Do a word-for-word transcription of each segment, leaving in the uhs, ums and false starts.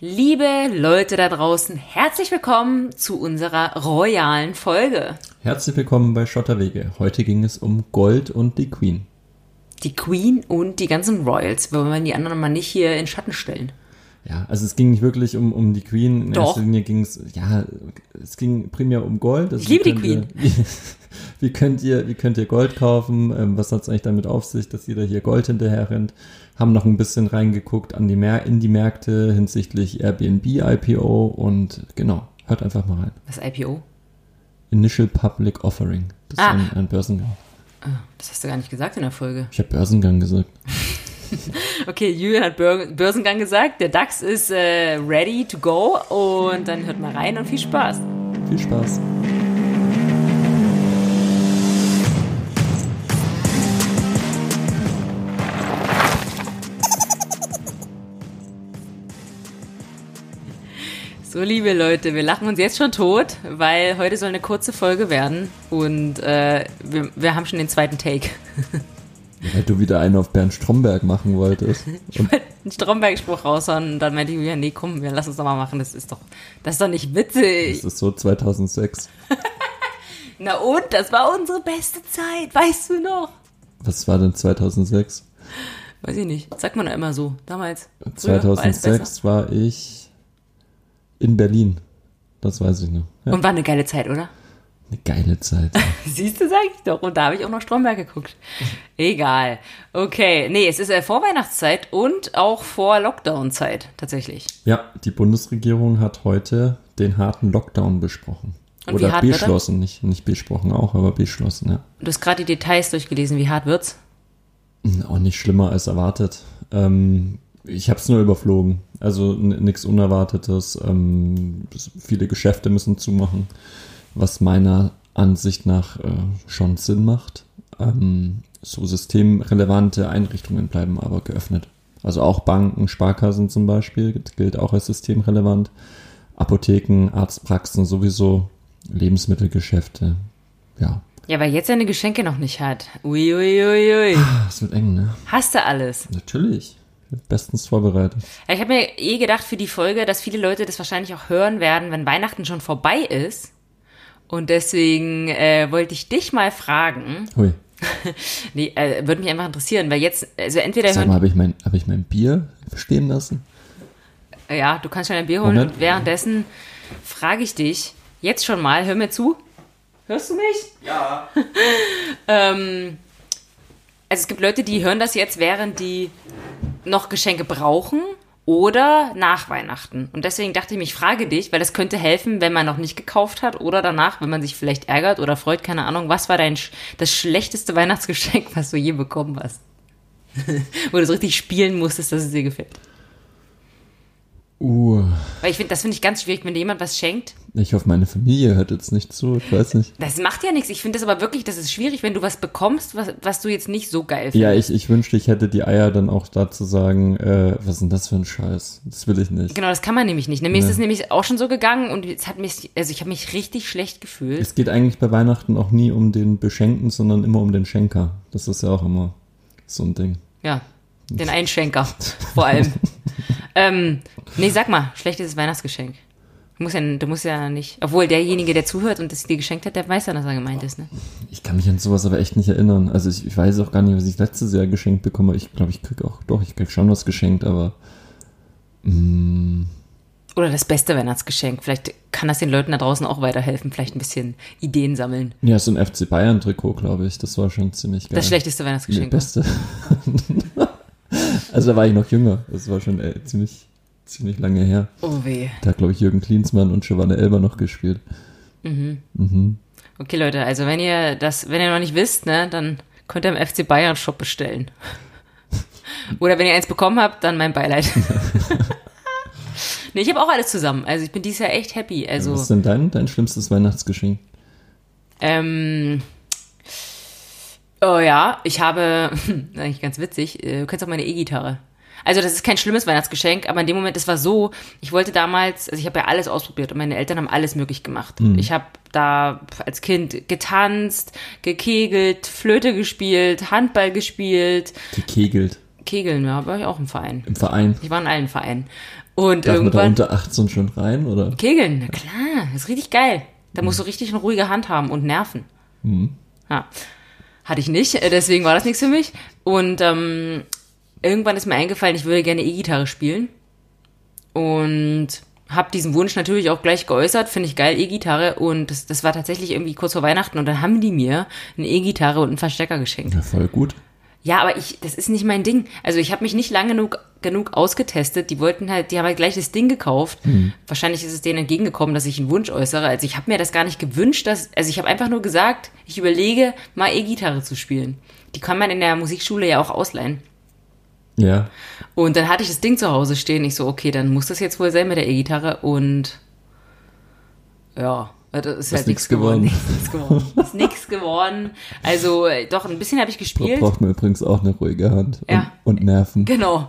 Liebe Leute da draußen, herzlich willkommen zu unserer royalen Folge. Herzlich willkommen bei Schotterwege. Heute ging es um Gold und die Queen. Die Queen und die ganzen Royals, wollen wir die anderen mal nicht hier in den Schatten stellen. Ja, also es ging nicht wirklich um, um die Queen. In Doch. erster Linie ging es, ja, es ging primär um Gold. Also ich liebe die Queen. Ihr, wie, wie, könnt ihr, wie könnt ihr Gold kaufen? Was hat es eigentlich damit auf sich, dass jeder hier Gold hinterher rennt? Haben noch ein bisschen reingeguckt an die Mär- in die Märkte hinsichtlich Airbnb, I P O und genau, hört einfach mal rein. Was ist I P O? Initial Public Offering. Das ah. ist ein, ein Börsengang. Oh, das hast du gar nicht gesagt in der Folge. Ich habe Börsengang gesagt. Okay, Julian hat Börsengang gesagt, der DAX ist äh, ready to go und dann hört mal rein und viel Spaß. Viel Spaß. So, liebe Leute, wir lachen uns jetzt schon tot, weil heute soll eine kurze Folge werden und äh, wir, wir haben schon den zweiten Take. Weil du wieder einen auf Bernd Stromberg machen wolltest. Ich wollte einen Stromberg-Spruch raushauen und dann meinte ich mir, nee, komm, wir lassen es doch mal machen, das ist doch, das ist doch nicht witzig. Das ist so zweitausendsechs. Na und, das war unsere beste Zeit, weißt du noch? Was war denn zweitausendsechs? Weiß ich nicht, sagt man ja immer so, damals. zweitausendsechs war, war ich in Berlin, das weiß ich noch. Ja. Und war eine geile Zeit, oder? Eine geile Zeit. Siehst du, sag ich doch. Und da habe ich auch noch Stromberg geguckt. Egal. Okay. Nee, es ist äh, Vorweihnachtszeit und auch vor Lockdown-Zeit tatsächlich. Ja, die Bundesregierung hat heute den harten Lockdown besprochen. Und Oder wie beschlossen. Nicht, nicht besprochen auch, aber beschlossen, ja. Du hast gerade die Details durchgelesen. Wie hart wird's? Auch nicht schlimmer als erwartet. Ähm, ich habe es nur überflogen. Also n- nichts Unerwartetes. Ähm, viele Geschäfte müssen zumachen. Was meiner Ansicht nach äh, schon Sinn macht. Ähm, so systemrelevante Einrichtungen bleiben aber geöffnet. Also auch Banken, Sparkassen zum Beispiel, gilt auch als systemrelevant. Apotheken, Arztpraxen sowieso, Lebensmittelgeschäfte, ja. Ja, weil jetzt seine Geschenke noch nicht hat. Uiuiuiui. Es wird eng, ne? Hast du alles? Natürlich. Bestens vorbereitet. Ich habe mir eh gedacht für die Folge, dass viele Leute das wahrscheinlich auch hören werden, wenn Weihnachten schon vorbei ist. Und deswegen äh, wollte ich dich mal fragen. Hui. nee, äh, würde mich einfach interessieren, weil jetzt, also entweder... Sag mal, habe ich, mein, hab ich mein Bier stehen lassen? Ja, du kannst schon ein Bier holen. Moment. Und währenddessen frage ich dich jetzt schon mal, hör mir zu. Hörst du mich? Ja. ähm, also es gibt Leute, die hören das jetzt, während die noch Geschenke brauchen. Oder nach Weihnachten. Und deswegen dachte ich mir, ich frage dich, weil das könnte helfen, wenn man noch nicht gekauft hat oder danach, wenn man sich vielleicht ärgert oder freut, keine Ahnung. Was war dein das schlechteste Weihnachtsgeschenk, was du je bekommen hast? Wo du so richtig spielen musstest, dass es dir gefällt. Uh. Weil ich finde, das finde ich ganz schwierig, wenn dir jemand was schenkt. Ich hoffe, meine Familie hört jetzt nicht zu, ich weiß nicht. Das macht ja nichts. Ich finde das aber wirklich, das ist schwierig, wenn du was bekommst, was, was du jetzt nicht so geil findest. Ja, ich, ich wünschte, ich hätte die Eier dann auch dazu sagen, äh, was ist denn das für ein Scheiß? Das will ich nicht. Genau, das kann man nämlich nicht. Ne? Mir nee. ist es nämlich auch schon so gegangen und es hat mich, also ich habe mich richtig schlecht gefühlt. Es geht eigentlich bei Weihnachten auch nie um den Beschenkten, sondern immer um den Schenker. Das ist ja auch immer so ein Ding. Ja, den Einschenker vor allem. Ähm, nee, sag mal, schlechtes Weihnachtsgeschenk. Du musst, ja, du musst ja nicht, obwohl derjenige, der zuhört und das dir geschenkt hat, der weiß ja, dass er gemeint ist, ne? Ich kann mich an sowas aber echt nicht erinnern. Also ich, ich weiß auch gar nicht, was ich letztes Jahr geschenkt bekomme. Ich glaube, ich krieg auch, doch, ich krieg schon was geschenkt, aber... Mm. Oder das beste Weihnachtsgeschenk. Vielleicht kann das den Leuten da draußen auch weiterhelfen. Vielleicht ein bisschen Ideen sammeln. Ja, so ein F C Bayern-Trikot, glaube ich. Das war schon ziemlich geil. Das schlechteste Weihnachtsgeschenk. Das beste. Also da war ich noch jünger. Das war schon ey, ziemlich, ziemlich lange her. Oh weh. Da hat, glaube ich, Jürgen Klinsmann und Giovanna Elber noch gespielt. Mhm. Mhm. Okay, Leute, also wenn ihr das, wenn ihr noch nicht wisst, ne, dann könnt ihr im F C Bayern Shop bestellen. Oder wenn ihr eins bekommen habt, dann mein Beileid. Nee, ich habe auch alles zusammen. Also ich bin dieses Jahr echt happy. Also, ja, was ist denn dein, dein schlimmstes Weihnachtsgeschenk? Ähm... Oh ja, ich habe, eigentlich ganz witzig, du kennst auch meine E-Gitarre. Also das ist kein schlimmes Weihnachtsgeschenk, aber in dem Moment, das war so, ich wollte damals, also ich habe ja alles ausprobiert und meine Eltern haben alles möglich gemacht. Mhm. Ich habe da als Kind getanzt, gekegelt, Flöte gespielt, Handball gespielt. Gekegelt? Kegeln, ja, war ich auch im Verein. Im Verein? Ich war in allen Vereinen. Und darf irgendwann. Man da unter achtzehn schon rein, oder? Kegeln, na klar, das ist richtig geil. Da mhm. musst du richtig eine ruhige Hand haben und Nerven. Mhm. Ja. Hatte ich nicht, deswegen war das nichts für mich. Und ähm, irgendwann ist mir eingefallen, ich würde gerne E-Gitarre spielen. Und habe diesen Wunsch natürlich auch gleich geäußert, finde ich geil, E-Gitarre. Und das, das war tatsächlich irgendwie kurz vor Weihnachten. Und dann haben die mir eine E-Gitarre und einen Verstärker geschenkt. Ja, voll gut. Ja, aber ich, das ist nicht mein Ding. Also ich habe mich nicht lang genug, genug ausgetestet. Die wollten halt, die haben halt gleich das Ding gekauft. Hm. Wahrscheinlich ist es denen entgegengekommen, dass ich einen Wunsch äußere. Also ich habe mir das gar nicht gewünscht, dass, also ich habe einfach nur gesagt, ich überlege, mal E-Gitarre zu spielen. Die kann man in der Musikschule ja auch ausleihen. Ja. Und dann hatte ich das Ding zu Hause stehen. Ich so, okay, dann muss das jetzt wohl sein mit der E-Gitarre. Und ja, das ist, ist halt nichts geworden. geworden. Ist nichts geworden. Also doch, ein bisschen habe ich gespielt. Braucht man übrigens auch eine ruhige Hand und, ja. und Nerven. Genau.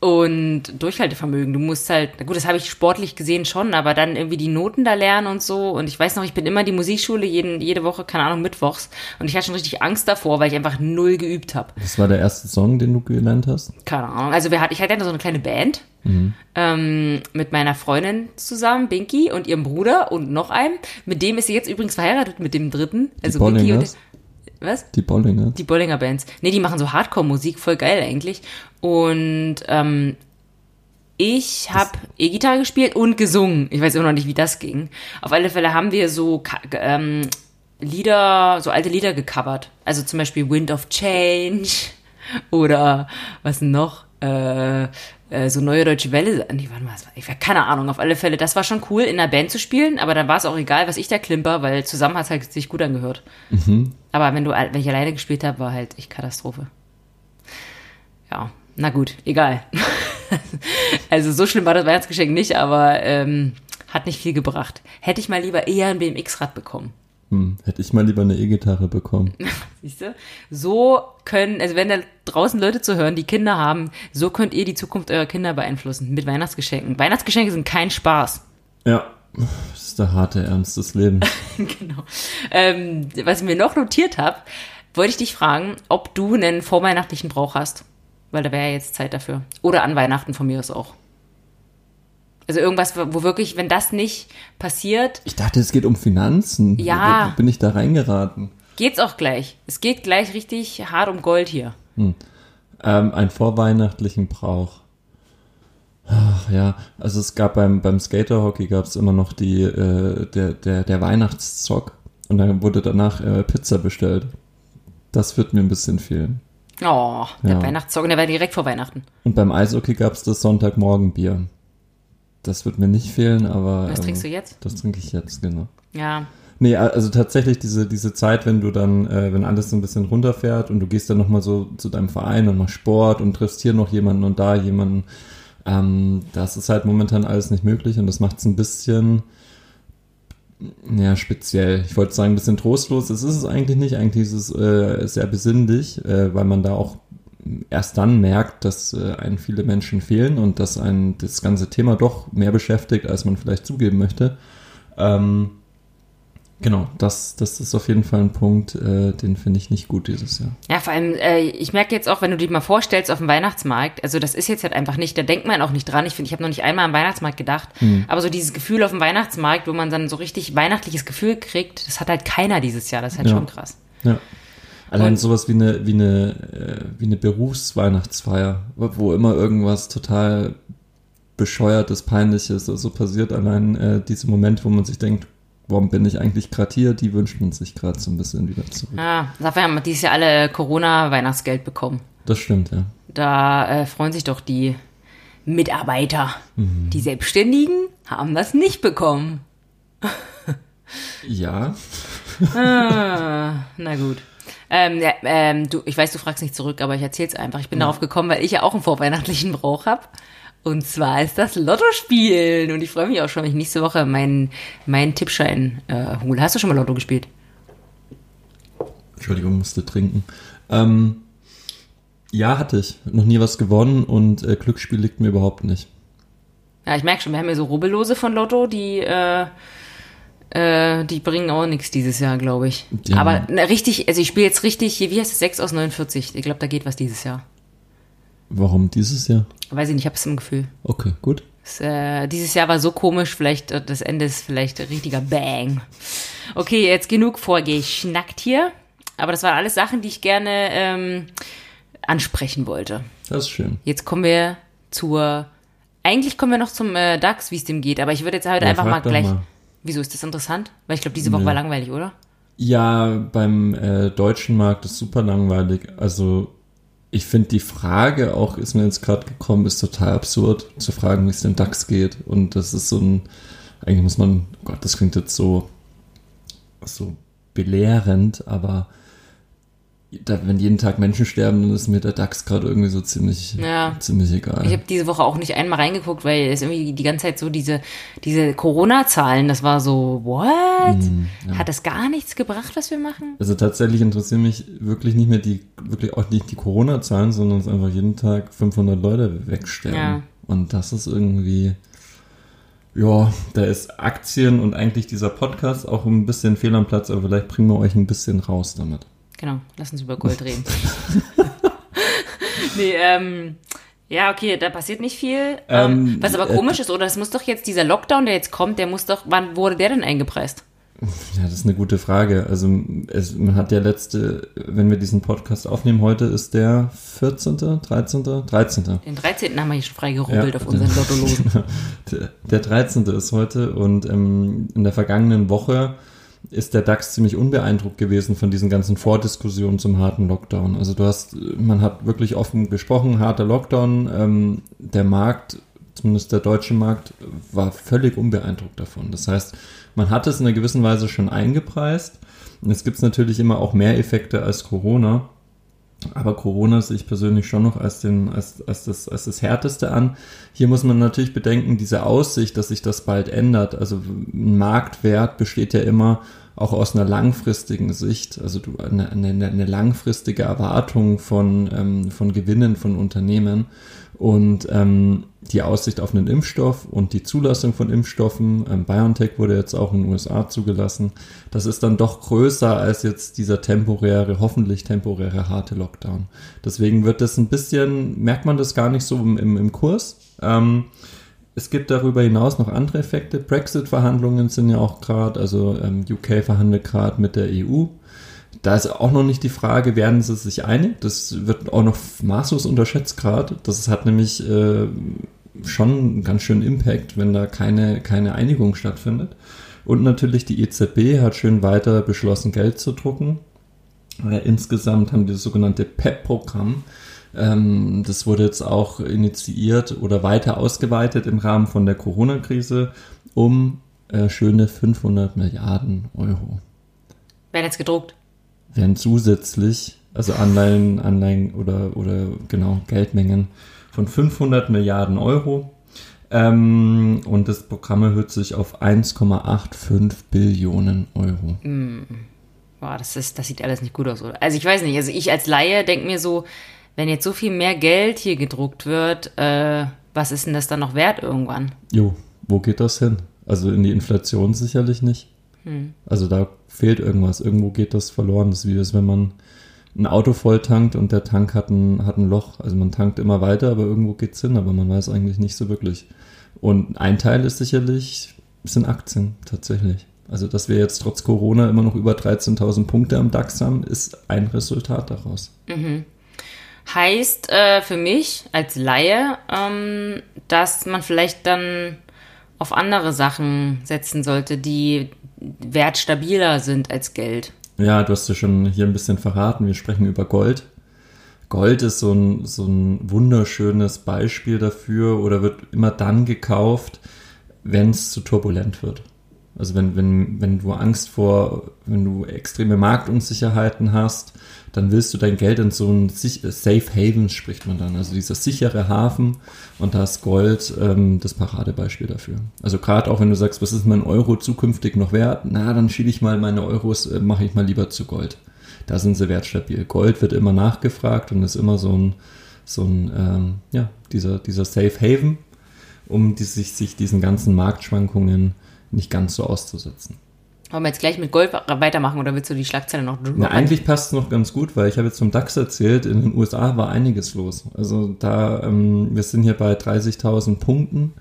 Und Durchhaltevermögen. Du musst halt, na gut, das habe ich sportlich gesehen schon, aber dann irgendwie die Noten da lernen und so. Und ich weiß noch, ich bin immer in die Musikschule, jeden, jede Woche, keine Ahnung, mittwochs. Und ich hatte schon richtig Angst davor, weil ich einfach null geübt habe. Das war der erste Song, den du gelernt hast? Keine Ahnung. Also wir, ich hatte ja so eine kleine Band mhm. ähm, mit meiner Freundin zusammen, Binky, und ihrem Bruder und noch einem. Mit dem ist sie jetzt übrigens verheiratet, mit dem dritten. Also Binky und... Was? Die Bollinger. Die Bollinger Bands. Nee, die machen so Hardcore-Musik, voll geil eigentlich. Und ähm, ich habe E-Gitarre gespielt und gesungen. Ich weiß immer noch nicht, wie das ging. Auf alle Fälle haben wir so ähm, Lieder, so alte Lieder gecovert. Also zum Beispiel Wind of Change oder was noch? Äh, äh, so Neue Deutsche Welle. Nee, wann war das? Ich habe keine Ahnung. Auf alle Fälle, das war schon cool, in einer Band zu spielen, aber dann war es auch egal, was ich da klimper, weil zusammen hat es halt sich gut angehört. Mhm. Aber wenn du, wenn ich alleine gespielt habe, war halt ich Katastrophe. Ja, na gut, egal. Also so schlimm war das Weihnachtsgeschenk nicht, aber ähm, hat nicht viel gebracht. Hätte ich mal lieber eher ein B M X-Rad bekommen. Hm, hätte ich mal lieber eine E-Gitarre bekommen. Siehst du? So können, also wenn da draußen Leute zu hören, die Kinder haben, so könnt ihr die Zukunft eurer Kinder beeinflussen mit Weihnachtsgeschenken. Weihnachtsgeschenke sind kein Spaß. Ja. Das ist der harte Ernst des Lebens. Genau. Ähm, was ich mir noch notiert habe, wollte ich dich fragen, ob du einen vorweihnachtlichen Brauch hast. Weil da wäre ja jetzt Zeit dafür. Oder an Weihnachten von mir aus auch. Also irgendwas, wo wirklich, wenn das nicht passiert... Ich dachte, es geht um Finanzen. Ja. Wo bin ich da reingeraten? Geht's auch gleich. Es geht gleich richtig hart um Gold hier. Hm. Ähm, einen vorweihnachtlichen Brauch. Ach ja, also es gab beim, beim Skaterhockey gab es immer noch die, äh, der, der, der Weihnachtszock und dann wurde danach äh, Pizza bestellt. Das wird mir ein bisschen fehlen. Oh, der ja. Weihnachtszock, und der war direkt vor Weihnachten. Und beim Eishockey gab es das Sonntagmorgenbier. Das wird mir nicht fehlen, aber... Das trinkst ähm, du jetzt? Das trinke ich jetzt, genau. Ja. Nee, also tatsächlich diese, diese Zeit, wenn du dann, äh, wenn alles so ein bisschen runterfährt und du gehst dann nochmal so zu deinem Verein und machst Sport und triffst hier noch jemanden und da jemanden... Das ist halt momentan alles nicht möglich und das macht es ein bisschen, ja, speziell. Ich wollte sagen, ein bisschen trostlos. Das ist es eigentlich nicht. Eigentlich ist es äh, sehr besinnlich, äh, weil man da auch erst dann merkt, dass äh, einem viele Menschen fehlen und dass einen das ganze Thema doch mehr beschäftigt, als man vielleicht zugeben möchte. Ähm, Genau, das, das ist auf jeden Fall ein Punkt, äh, den finde ich nicht gut dieses Jahr. Ja, vor allem, äh, ich merke jetzt auch, wenn du dich mal vorstellst auf dem Weihnachtsmarkt, also das ist jetzt halt einfach nicht, da denkt man auch nicht dran. Ich finde, ich habe noch nicht einmal am Weihnachtsmarkt gedacht, hm. aber so dieses Gefühl auf dem Weihnachtsmarkt, wo man dann so richtig weihnachtliches Gefühl kriegt, das hat halt keiner dieses Jahr, das ist halt ja. schon krass. Ja. Allein und sowas wie eine, wie eine, äh, wie eine Berufsweihnachtsfeier, wo immer irgendwas total Bescheuertes, Peinliches so also passiert, allein äh, diese Momente, wo man sich denkt, warum bin ich eigentlich gerade hier? Die wünscht man sich gerade so ein bisschen wieder zurück. Ja, dafür haben wir dieses Jahr alle Corona-Weihnachtsgeld bekommen. Das stimmt, ja. Da äh, freuen sich doch die Mitarbeiter. Mhm. Die Selbstständigen haben das nicht bekommen. Ja. Ah, na gut. Ähm, ja, ähm, du, ich weiß, du fragst nicht zurück, aber ich erzähl's einfach. Ich bin ja. darauf gekommen, weil ich ja auch einen vorweihnachtlichen Brauch habe. Und zwar ist das Lottospielen. Und ich freue mich auch schon, wenn ich nächste Woche meinen, meinen Tippschein äh, hole. Hast du schon mal Lotto gespielt? Entschuldigung, musste trinken. Ähm, ja, hatte ich. Noch nie was gewonnen und äh, Glücksspiel liegt mir überhaupt nicht. Ja, ich merke schon, wir haben ja so Rubbellose von Lotto, die, äh, äh, die bringen auch nichts dieses Jahr, glaube ich. Ja. Aber na, richtig, also ich spiele jetzt richtig, hier, wie heißt es, sechs aus neunundvierzig. Ich glaube, da geht was dieses Jahr. Warum dieses Jahr? Weiß ich nicht, ich habe es im Gefühl. Okay, gut. Es, äh, dieses Jahr war so komisch, vielleicht das Ende ist vielleicht ein richtiger Bang. Okay, jetzt genug vorgeschnackt hier. Aber das waren alles Sachen, die ich gerne ähm, ansprechen wollte. Das ist schön. Jetzt kommen wir zur... Eigentlich kommen wir noch zum äh, DAX, wie es dem geht. Aber ich würde jetzt halt ja, einfach mal gleich... Mal. Wieso, ist das interessant? Weil ich glaube, diese Woche nee. war langweilig, oder? Ja, beim äh, deutschen Markt ist super langweilig. Also... Ich finde, die Frage auch, ist mir jetzt gerade gekommen, ist total absurd, zu fragen, wie es dem DAX geht. Und das ist so ein, eigentlich muss man, oh Gott, das klingt jetzt so, so belehrend, aber da, wenn jeden Tag Menschen sterben, dann ist mir der DAX gerade irgendwie so ziemlich, ja. ziemlich egal. Ich habe diese Woche auch nicht einmal reingeguckt, weil es irgendwie die ganze Zeit so diese, diese Corona-Zahlen, das war so, what? Mhm, ja. Hat das gar nichts gebracht, was wir machen? Also tatsächlich interessieren mich wirklich nicht mehr die, wirklich auch nicht die Corona-Zahlen, sondern es einfach jeden Tag fünfhundert Leute wegsterben. Ja. Und das ist irgendwie, ja, da ist Aktien und eigentlich dieser Podcast auch ein bisschen fehl am Platz, aber vielleicht bringen wir euch ein bisschen raus damit. Genau, lass uns über Gold reden. nee, ähm, ja, okay, da passiert nicht viel. Ähm, was aber komisch äh, ist, oder? Das muss doch jetzt, dieser Lockdown, der jetzt kommt, der muss doch, wann wurde der denn eingepreist? Ja, das ist eine gute Frage. Also es, man hat ja letzte, wenn wir diesen Podcast aufnehmen, heute ist der vierzehnte, dreizehnte, dreizehnte Den dreizehnten haben wir hier schon freigerubbelt ja, auf unseren Lottolosen. Der, der dreizehnte ist heute und ähm, in der vergangenen Woche ist der DAX ziemlich unbeeindruckt gewesen von diesen ganzen Vordiskussionen zum harten Lockdown. Also du hast, man hat wirklich offen gesprochen, harter Lockdown. Ähm, der Markt, zumindest der deutsche Markt, war völlig unbeeindruckt davon. Das heißt, man hat es in einer gewissen Weise schon eingepreist. Und jetzt gibt es natürlich immer auch mehr Effekte als Corona. Aber Corona sehe ich persönlich schon noch als, den, als, als, das, als das Härteste an. Hier muss man natürlich bedenken, diese Aussicht, dass sich das bald ändert. Also ein Marktwert besteht ja immer auch aus einer langfristigen Sicht. Also du, eine, eine, eine langfristige Erwartung von, ähm, von Gewinnen von Unternehmen. Und ähm, die Aussicht auf einen Impfstoff und die Zulassung von Impfstoffen, ähm, BioNTech wurde jetzt auch in den U S A zugelassen, das ist dann doch größer als jetzt dieser temporäre, hoffentlich temporäre harte Lockdown. Deswegen wird das ein bisschen, merkt man das gar nicht so im, im, im Kurs. Ähm, es gibt darüber hinaus noch andere Effekte. Brexit-Verhandlungen sind ja auch gerade, also ähm, U K verhandelt gerade mit der E U. Da ist auch noch nicht die Frage, werden sie sich einig? Das wird auch noch maßlos unterschätzt gerade. Das hat nämlich äh, schon einen ganz schönen Impact, wenn da keine, keine Einigung stattfindet. Und natürlich die E Z B hat schön weiter beschlossen, Geld zu drucken. Äh, insgesamt haben die das sogenannte P E P P-Programm. Ähm, das wurde jetzt auch initiiert oder weiter ausgeweitet im Rahmen von der Corona-Krise um äh, schöne fünfhundert Milliarden Euro. Werden jetzt gedruckt? Werden zusätzlich, also Anleihen, Anleihen oder, oder genau Geldmengen von fünfhundert Milliarden Euro. Ähm, und das Programm erhöht sich auf eins Komma fünfundachtzig Billionen Euro. Mm. Boah, das ist, das sieht alles nicht gut aus, oder? Also ich weiß nicht, also ich als Laie denke mir so, wenn jetzt so viel mehr Geld hier gedruckt wird, äh, was ist denn das dann noch wert irgendwann? Jo, wo geht das hin? Also in die Inflation sicherlich nicht. Also da fehlt irgendwas, irgendwo geht das verloren. Das ist wie das, wenn man ein Auto voll tankt und der Tank hat ein, hat ein Loch. Also man tankt immer weiter, aber irgendwo geht's hin, aber man weiß eigentlich nicht so wirklich. Und ein Teil ist sicherlich, sind Aktien tatsächlich. Also dass wir jetzt trotz Corona immer noch über dreizehntausend Punkte am DAX haben, ist ein Resultat daraus. Mhm. Heißt äh, für mich als Laie, ähm, dass man vielleicht dann auf andere Sachen setzen sollte, die wertstabiler sind als Geld. Ja, du hast ja schon hier ein bisschen verraten, wir sprechen über Gold. Gold ist so ein, so ein wunderschönes Beispiel dafür oder wird immer dann gekauft, wenn es zu turbulent wird. Also wenn, wenn, wenn du Angst vor, wenn du extreme Marktunsicherheiten hast, dann willst du dein Geld in so einen Safe Haven, spricht man dann, also dieser sichere Hafen, und da ist Gold ähm, das Paradebeispiel dafür. Also gerade auch wenn du sagst, was ist mein Euro zukünftig noch wert, na dann schiebe ich mal meine Euros, äh, mache ich mal lieber zu Gold. Da sind sie wertstabil. Gold wird immer nachgefragt und ist immer so ein, so ein ähm, ja, dieser, dieser Safe Haven, um die, sich, sich diesen ganzen Marktschwankungen nicht ganz so auszusetzen. Wollen wir jetzt gleich mit Gold weitermachen oder willst du die Schlagzeile noch drüber? Na, eigentlich passt es noch ganz gut, weil ich habe jetzt vom DAX erzählt, in den U S A war einiges los. Also da, ähm, wir sind hier bei dreißigtausend Punkten.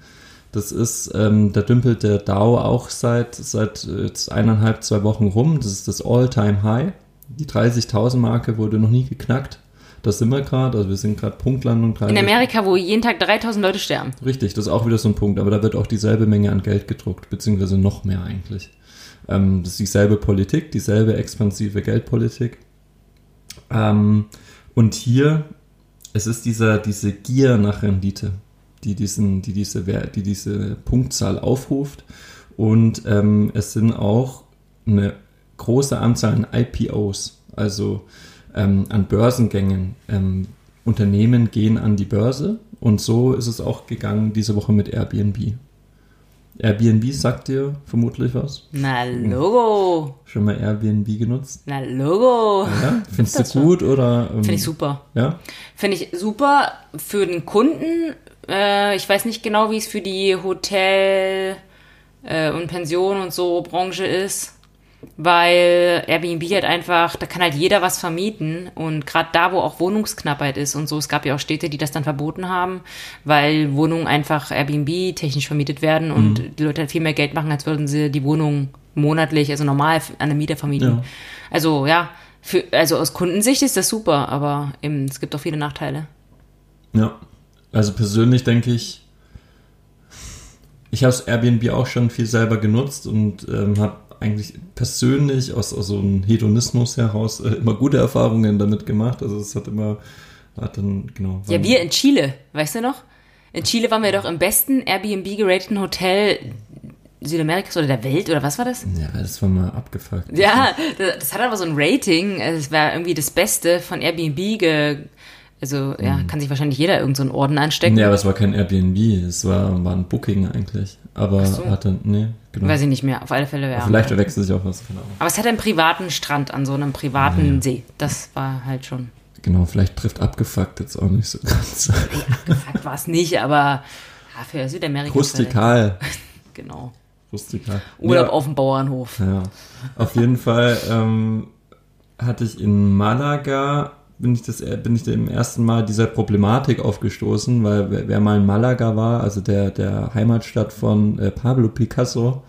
Das ist, ähm, da dümpelt der Dow auch seit seit jetzt eineinhalb, zwei Wochen rum. Das ist das All-Time-High. Die dreißigtausend-Marke wurde noch nie geknackt. Das sind wir gerade, also wir sind gerade Punktlandung. In Amerika, wo jeden Tag dreitausend Leute sterben. Richtig, das ist auch wieder so ein Punkt, aber da wird auch dieselbe Menge an Geld gedruckt, beziehungsweise noch mehr eigentlich. Ähm, das ist dieselbe Politik, dieselbe expansive Geldpolitik. Ähm, und hier, es ist dieser, diese Gier nach Rendite, die, diesen, die, diese, die diese Punktzahl aufruft. Und ähm, es sind auch eine große Anzahl an I P Os, also ähm, an Börsengängen. Ähm, Unternehmen gehen an die Börse und so ist es auch gegangen diese Woche mit Airbnb. Airbnb sagt dir vermutlich was? Na Logo! Schon mal Airbnb genutzt? Na Logo! Ja, findest du gut oder? Ähm, Finde ich super. Ja? Finde ich super für den Kunden. Äh, ich weiß nicht genau, wie es für die Hotel- äh, und Pension- und so Branche ist, weil Airbnb halt einfach, da kann halt jeder was vermieten und gerade da, wo auch Wohnungsknappheit ist und so, es gab ja auch Städte, die das dann verboten haben, weil Wohnungen einfach Airbnb-technisch vermietet werden und mhm. die Leute halt viel mehr Geld machen, als würden sie die Wohnung monatlich, also normal an den Mieter vermieten. Ja. Also ja, für, also aus Kundensicht ist das super, aber eben, es gibt auch viele Nachteile. Ja, also persönlich denke ich, ich habe das Airbnb auch schon viel selber genutzt und ähm, habe eigentlich persönlich aus, aus so einem Hedonismus heraus äh, immer gute Erfahrungen damit gemacht. Also es hat immer, hat dann, genau. Ja, wir in Chile, weißt du noch? In Chile waren wir doch im besten Airbnb-gerateten Hotel Südamerikas oder der Welt, oder was war das? Ja, das war mal abgefuckt. Ja, das, das hat aber so ein Rating. Es war irgendwie das Beste von Airbnb ge... Also, ja, kann sich wahrscheinlich jeder irgend so einen Orden anstecken. Ja, aber es war kein Airbnb, es war, war ein Booking eigentlich. Aber so. Hatte, nee, genau. Weiß ich nicht mehr, auf alle Fälle. Ja, vielleicht verwechselt sich auch was, keine Ahnung. Aber es hat einen privaten Strand an so einem privaten ja, ja. See. Das war halt schon. Genau, vielleicht trifft abgefuckt jetzt auch nicht so ganz. Nee, abgefuckt war es nicht, aber ja, für Südamerika. Rustikal. Genau. Rustikal. Urlaub ja. auf dem Bauernhof. Ja, auf jeden Fall ähm, hatte ich in Malaga... bin ich das bin ich dem ersten Mal dieser Problematik aufgestoßen, weil wer, wer mal in Malaga war, also der, der Heimatstadt von äh, Pablo Picasso,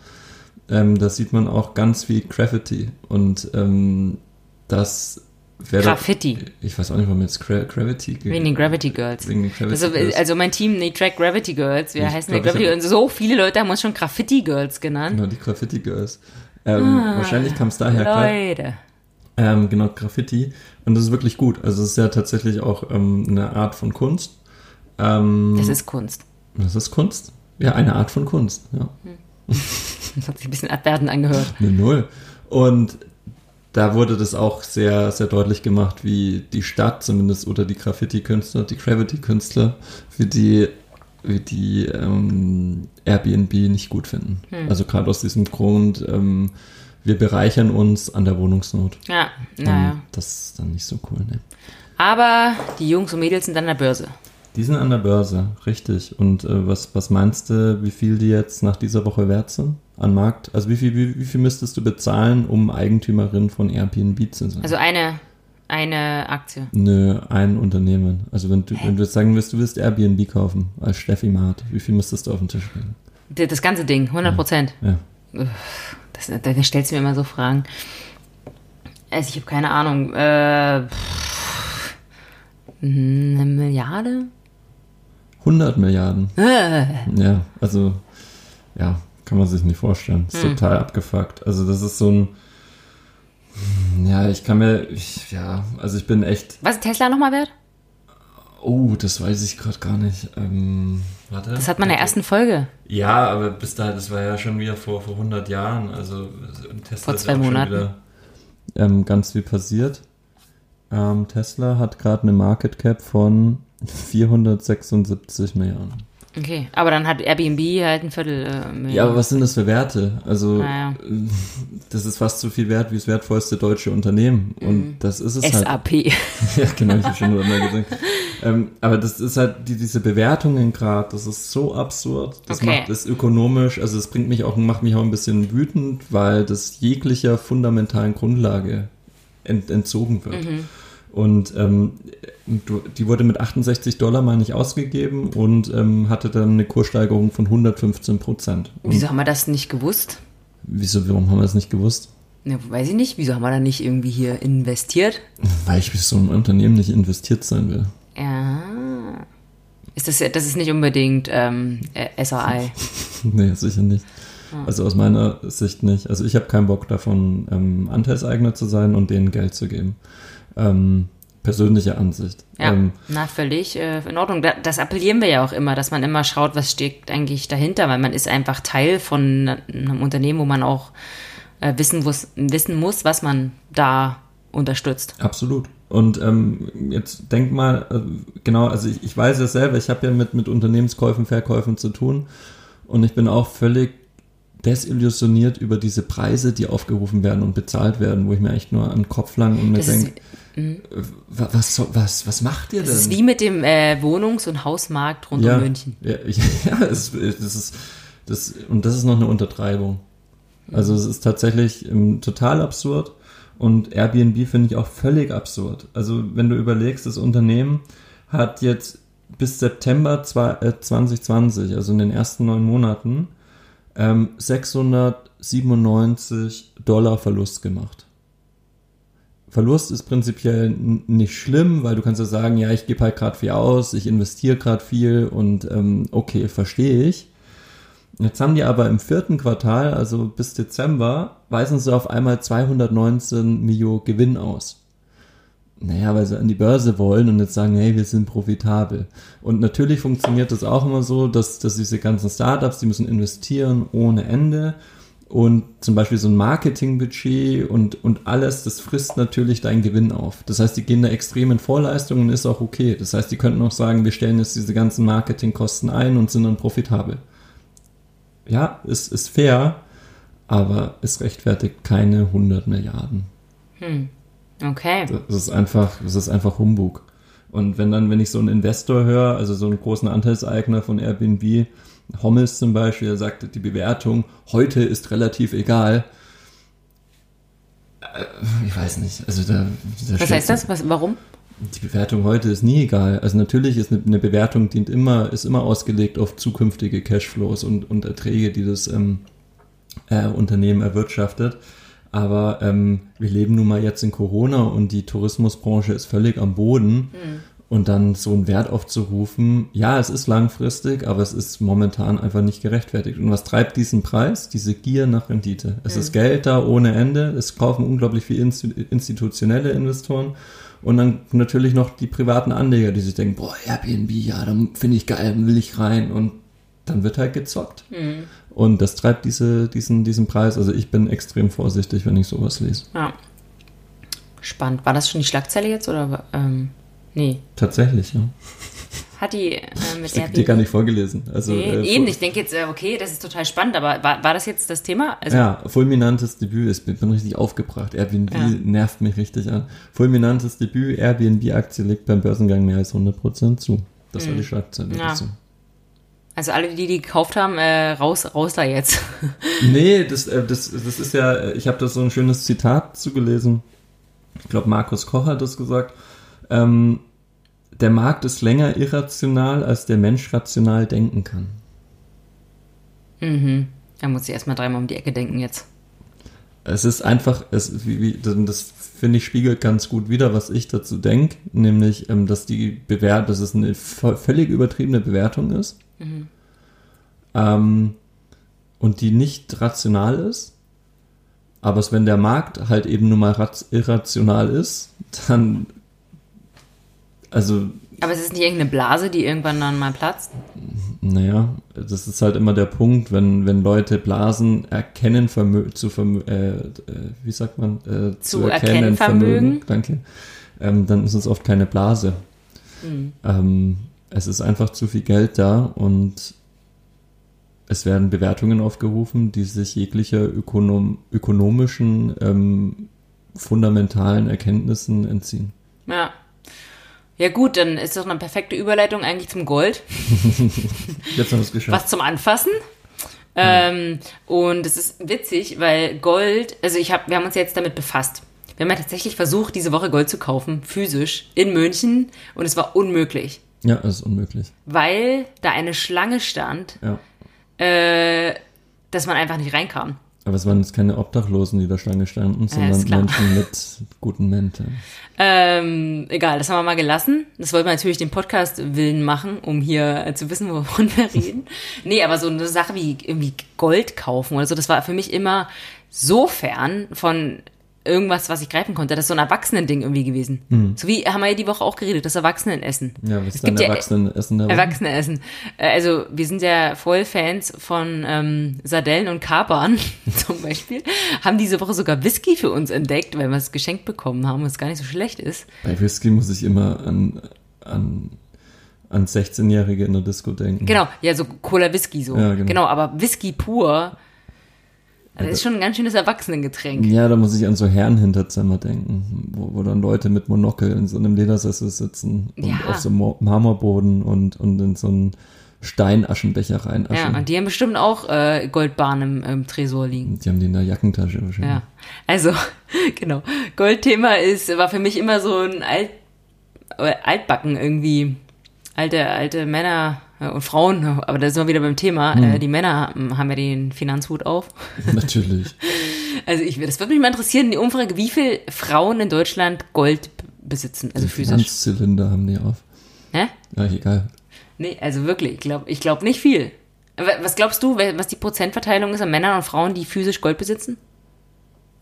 ähm, da sieht man auch ganz viel Graffiti und ähm, das wäre... Graffiti? Ich weiß auch nicht, warum jetzt Gra- Gravity... Ge- wegen den Gravity Girls. Wegen den Gravity also, Girls. Also mein Team, nee, Track Gravity Girls, wir ich heißen glaub, Gravity Girls, so viele Leute haben uns schon Graffiti Girls genannt. Genau, die Graffiti Girls. Ähm, ah, wahrscheinlich kam es daher... Leute... Klar. Ähm, genau, Graffiti. Und das ist wirklich gut. Also es ist ja tatsächlich auch ähm, eine Art von Kunst. Ähm, das ist Kunst. Das ist Kunst? Ja, eine Art von Kunst, ja. Das hat sich ein bisschen abwertend angehört. Ne, null. Und da wurde das auch sehr, sehr deutlich gemacht, wie die Stadt zumindest oder die Graffiti-Künstler, die Gravity-Künstler, wie die, wie die ähm, Airbnb nicht gut finden. Hm. Also gerade aus diesem Grund... Ähm, wir bereichern uns an der Wohnungsnot. Ja, naja. Um, das ist dann nicht so cool, ne? Aber die Jungs und Mädels sind an der Börse. Die sind an der Börse, richtig. Und äh, was, was meinst du, wie viel die jetzt nach dieser Woche wert sind an Markt? Also wie viel, wie, wie viel müsstest du bezahlen, um Eigentümerin von Airbnb zu sein? Also eine, eine Aktie? Nö, ein Unternehmen. Also wenn du, wenn du jetzt sagen willst, du willst Airbnb kaufen als Steffi Mart, wie viel müsstest du auf den Tisch legen? Das ganze Ding, hundert Prozent. Ja. ja. Das, da stellst du mir immer so Fragen. Also ich habe keine Ahnung. Äh, pff, eine Milliarde? hundert Milliarden. Äh. Ja, also ja, kann man sich nicht vorstellen. Ist hm. total abgefuckt. Also das ist so ein... Ja, ich kann mir... Ich, ja, also ich bin echt... Was ist Tesla nochmal wert? Oh, das weiß ich gerade gar nicht. Ähm, warte. Das hat man in der ersten Folge. Ja, aber bis dahin, das war ja schon wieder vor, vor hundert Jahren. Also Tesla vor zwei ist Monaten. Schon wieder, ähm, ganz viel passiert. Ähm, Tesla hat gerade eine Market Cap von vierhundertsechsundsiebzig Milliarden. Okay, aber dann hat Airbnb halt ein Viertel äh, Milliarden. Ja, aber was sind das für Werte? Also naja. Das ist fast so viel wert wie das wertvollste deutsche Unternehmen. Und mhm. das ist es S A P. Halt. Ja, genau, ich habe schon mal gesagt. Ähm, aber das ist halt die, diese Bewertungen gerade, das ist so absurd. Das okay. macht es ökonomisch, also es bringt mich auch, macht mich auch ein bisschen wütend, weil das jeglicher fundamentalen Grundlage ent, entzogen wird. Mhm. Und ähm, die wurde mit achtundsechzig Dollar, meine ich, ausgegeben und ähm, hatte dann eine Kurssteigerung von hundertfünfzehn Prozent. Und wieso haben wir das nicht gewusst? Wieso, warum haben wir das nicht gewusst? Ja, weiß ich nicht. Wieso haben wir da nicht irgendwie hier investiert? Weil ich bis so einem Unternehmen nicht investiert sein will. Ja. Ist das, das ist nicht unbedingt ähm, S A I. Nee, sicher nicht. Also aus meiner Sicht nicht. Also ich habe keinen Bock davon, ähm, Anteilseigner zu sein und denen Geld zu geben. Ähm, persönliche Ansicht. Ja, ähm, na, völlig äh, in Ordnung. Da, das appellieren wir ja auch immer, dass man immer schaut, was steckt eigentlich dahinter, weil man ist einfach Teil von einem Unternehmen, wo man auch äh, wissen, wissen muss, was man da unterstützt. Absolut. Und ähm, jetzt denk mal, äh, genau, also ich, ich weiß es selber, ich habe ja mit, mit Unternehmenskäufen, Verkäufen zu tun und ich bin auch völlig desillusioniert über diese Preise, die aufgerufen werden und bezahlt werden, wo ich mir echt nur an den Kopf lang und mir denke, was, was, was macht ihr denn? Das ist wie mit dem äh, Wohnungs- und Hausmarkt rund ja, um München. Ja, ja es, das ist, das, und das ist noch eine Untertreibung. Also es ist tatsächlich um, total absurd und Airbnb finde ich auch völlig absurd. Also wenn du überlegst, das Unternehmen hat jetzt bis September zwanzig zwanzig, also in den ersten neun Monaten, sechshundertsiebenundneunzig Dollar Verlust gemacht. Verlust ist prinzipiell n- nicht schlimm, weil du kannst ja sagen, ja, ich gebe halt gerade viel aus, ich investiere gerade viel und ähm, okay, verstehe ich. Jetzt haben die aber im vierten Quartal, also bis Dezember, weisen sie auf einmal zweihundertneunzehn Millionen Gewinn aus. Naja, weil sie an die Börse wollen und jetzt sagen, hey, wir sind profitabel. Und natürlich funktioniert das auch immer so, dass, dass diese ganzen Startups, die müssen investieren ohne Ende und zum Beispiel so ein Marketingbudget und, und alles, das frisst natürlich deinen Gewinn auf. Das heißt, die gehen da extrem in Vorleistungen und ist auch okay. Das heißt, die könnten auch sagen, wir stellen jetzt diese ganzen Marketingkosten ein und sind dann profitabel. Ja, es ist fair, aber es rechtfertigt keine hundert Milliarden. Hm. Okay. Das ist einfach, das ist einfach Humbug. Und wenn dann, wenn ich so einen Investor höre, also so einen großen Anteilseigner von Airbnb, Hommels zum Beispiel, der sagt, die Bewertung heute ist relativ egal. Ich weiß nicht. Also da, da was heißt das? Was, warum? Die Bewertung heute ist nie egal. Also natürlich ist eine, eine Bewertung dient immer, ist immer ausgelegt auf zukünftige Cashflows und, und Erträge, die das ähm, äh, Unternehmen erwirtschaftet. Aber ähm, wir leben nun mal jetzt in Corona und die Tourismusbranche ist völlig am Boden. Mhm. Und dann so einen Wert aufzurufen, ja, es ist langfristig, aber es ist momentan einfach nicht gerechtfertigt. Und was treibt diesen Preis? Diese Gier nach Rendite. Es mhm. ist Geld da ohne Ende, es kaufen unglaublich viele institutionelle Investoren und dann natürlich noch die privaten Anleger, die sich denken, boah, Airbnb, ja, da finde ich geil, will ich rein und dann wird halt gezockt. Mhm. Und das treibt diese, diesen, diesen Preis. Also ich bin extrem vorsichtig, wenn ich sowas lese. Ja. Spannend. War das schon die Schlagzeile jetzt? Oder ähm, nee. Tatsächlich, ja. Hat die äh, mit Airbnb... Ich dir gar nicht vorgelesen. Also, nee, äh, eben. Vor- ich denke jetzt, äh, okay, das ist total spannend, aber war, war das jetzt das Thema? Also, ja, fulminantes Debüt. Ich bin, bin richtig aufgebracht. Airbnb ja. nervt mich richtig an. Fulminantes Debüt. Airbnb-Aktie legt beim Börsengang mehr als hundert Prozent zu. Das mhm. war die Schlagzeile ja. dazu. Also alle, die die gekauft haben, äh, raus, raus da jetzt. Nee, das, äh, das, das ist ja, ich habe da so ein schönes Zitat zugelesen. Ich glaube, Markus Koch hat das gesagt. Ähm, der Markt ist länger irrational, als der Mensch rational denken kann. Mhm. Da muss ich erstmal dreimal um die Ecke denken jetzt. Es ist einfach, es, wie, wie, das finde ich spiegelt ganz gut wider, was ich dazu denke, nämlich, ähm, dass die Bewert, dass es eine v- völlig übertriebene Bewertung ist. Mhm. Ähm, und die nicht rational ist, aber wenn der Markt halt eben nur mal rat- irrational ist, dann also... Aber es ist nicht irgendeine Blase, die irgendwann dann mal platzt? Naja, das ist halt immer der Punkt, wenn, wenn Leute Blasen erkennen, Vermö- zu Vermö- äh, wie sagt man? Äh, zu, zu erkennen, erkennen Vermögen, Vermögen danke, ähm, dann ist es oft keine Blase. Mhm. Ähm, Es ist einfach zu viel Geld da und es werden Bewertungen aufgerufen, die sich jeglicher ökonom- ökonomischen, ähm, fundamentalen Erkenntnissen entziehen. Ja. Ja gut, dann ist doch eine perfekte Überleitung eigentlich zum Gold. Jetzt haben wir es geschafft. Was zum Anfassen. Ja. Ähm, und es ist witzig, weil Gold, also ich hab, wir haben uns jetzt damit befasst. Wir haben ja tatsächlich versucht, diese Woche Gold zu kaufen, physisch, in München. Und es war unmöglich. Ja, es ist unmöglich. Weil da eine Schlange stand, ja. äh, dass man einfach nicht reinkam. Aber es waren jetzt keine Obdachlosen, die da Schlange standen, sondern ja, Menschen mit guten Menten. Ähm, egal, das haben wir mal gelassen. Das wollten wir natürlich den Podcast-Willen machen, um hier zu wissen, wovon wir reden. Nee, aber so eine Sache wie irgendwie Gold kaufen oder so, das war für mich immer so fern von irgendwas, was ich greifen konnte. Das ist so ein Erwachsenending irgendwie gewesen. Hm. So wie haben wir ja die Woche auch geredet, das Erwachsenenessen. Ja, was ist denn Erwachsenenessen? Ja Erwachsenenessen. Also wir sind ja voll Fans von ähm, Sardellen und Kapern zum Beispiel. Haben diese Woche sogar Whisky für uns entdeckt, weil wir es geschenkt bekommen haben, was gar nicht so schlecht ist. Bei Whisky muss ich immer an, an, an sechzehnjährige in der Disco denken. Genau, ja, so Cola Whisky so. Ja, genau. genau, aber Whisky pur... Das ist schon ein ganz schönes Erwachsenengetränk. Ja, da muss ich an so Herrenhinterzimmer denken, wo, wo dann Leute mit Monokel in so einem Ledersessel sitzen und ja. auf so einem Marmorboden und, und in so einen Steinaschenbecher reinaschen. Ja, und die haben bestimmt auch äh, Goldbarren im, im Tresor liegen. Und die haben die in der Jackentasche wahrscheinlich. Ja, also, genau. Goldthema ist, war für mich immer so ein Alt, Altbacken irgendwie. Alte, alte Männer... Und Frauen, aber da sind wir wieder beim Thema. Hm. Die Männer haben ja den Finanzhut auf. Natürlich. Also ich, das würde mich mal interessieren, die Umfrage, wie viele Frauen in Deutschland Gold besitzen, also die physisch. Finanzzylinder haben die auf. Hä? Ja, egal. Nee, also wirklich, ich glaube ich glaub nicht viel. Was glaubst du, was die Prozentverteilung ist an Männern und Frauen, die physisch Gold besitzen?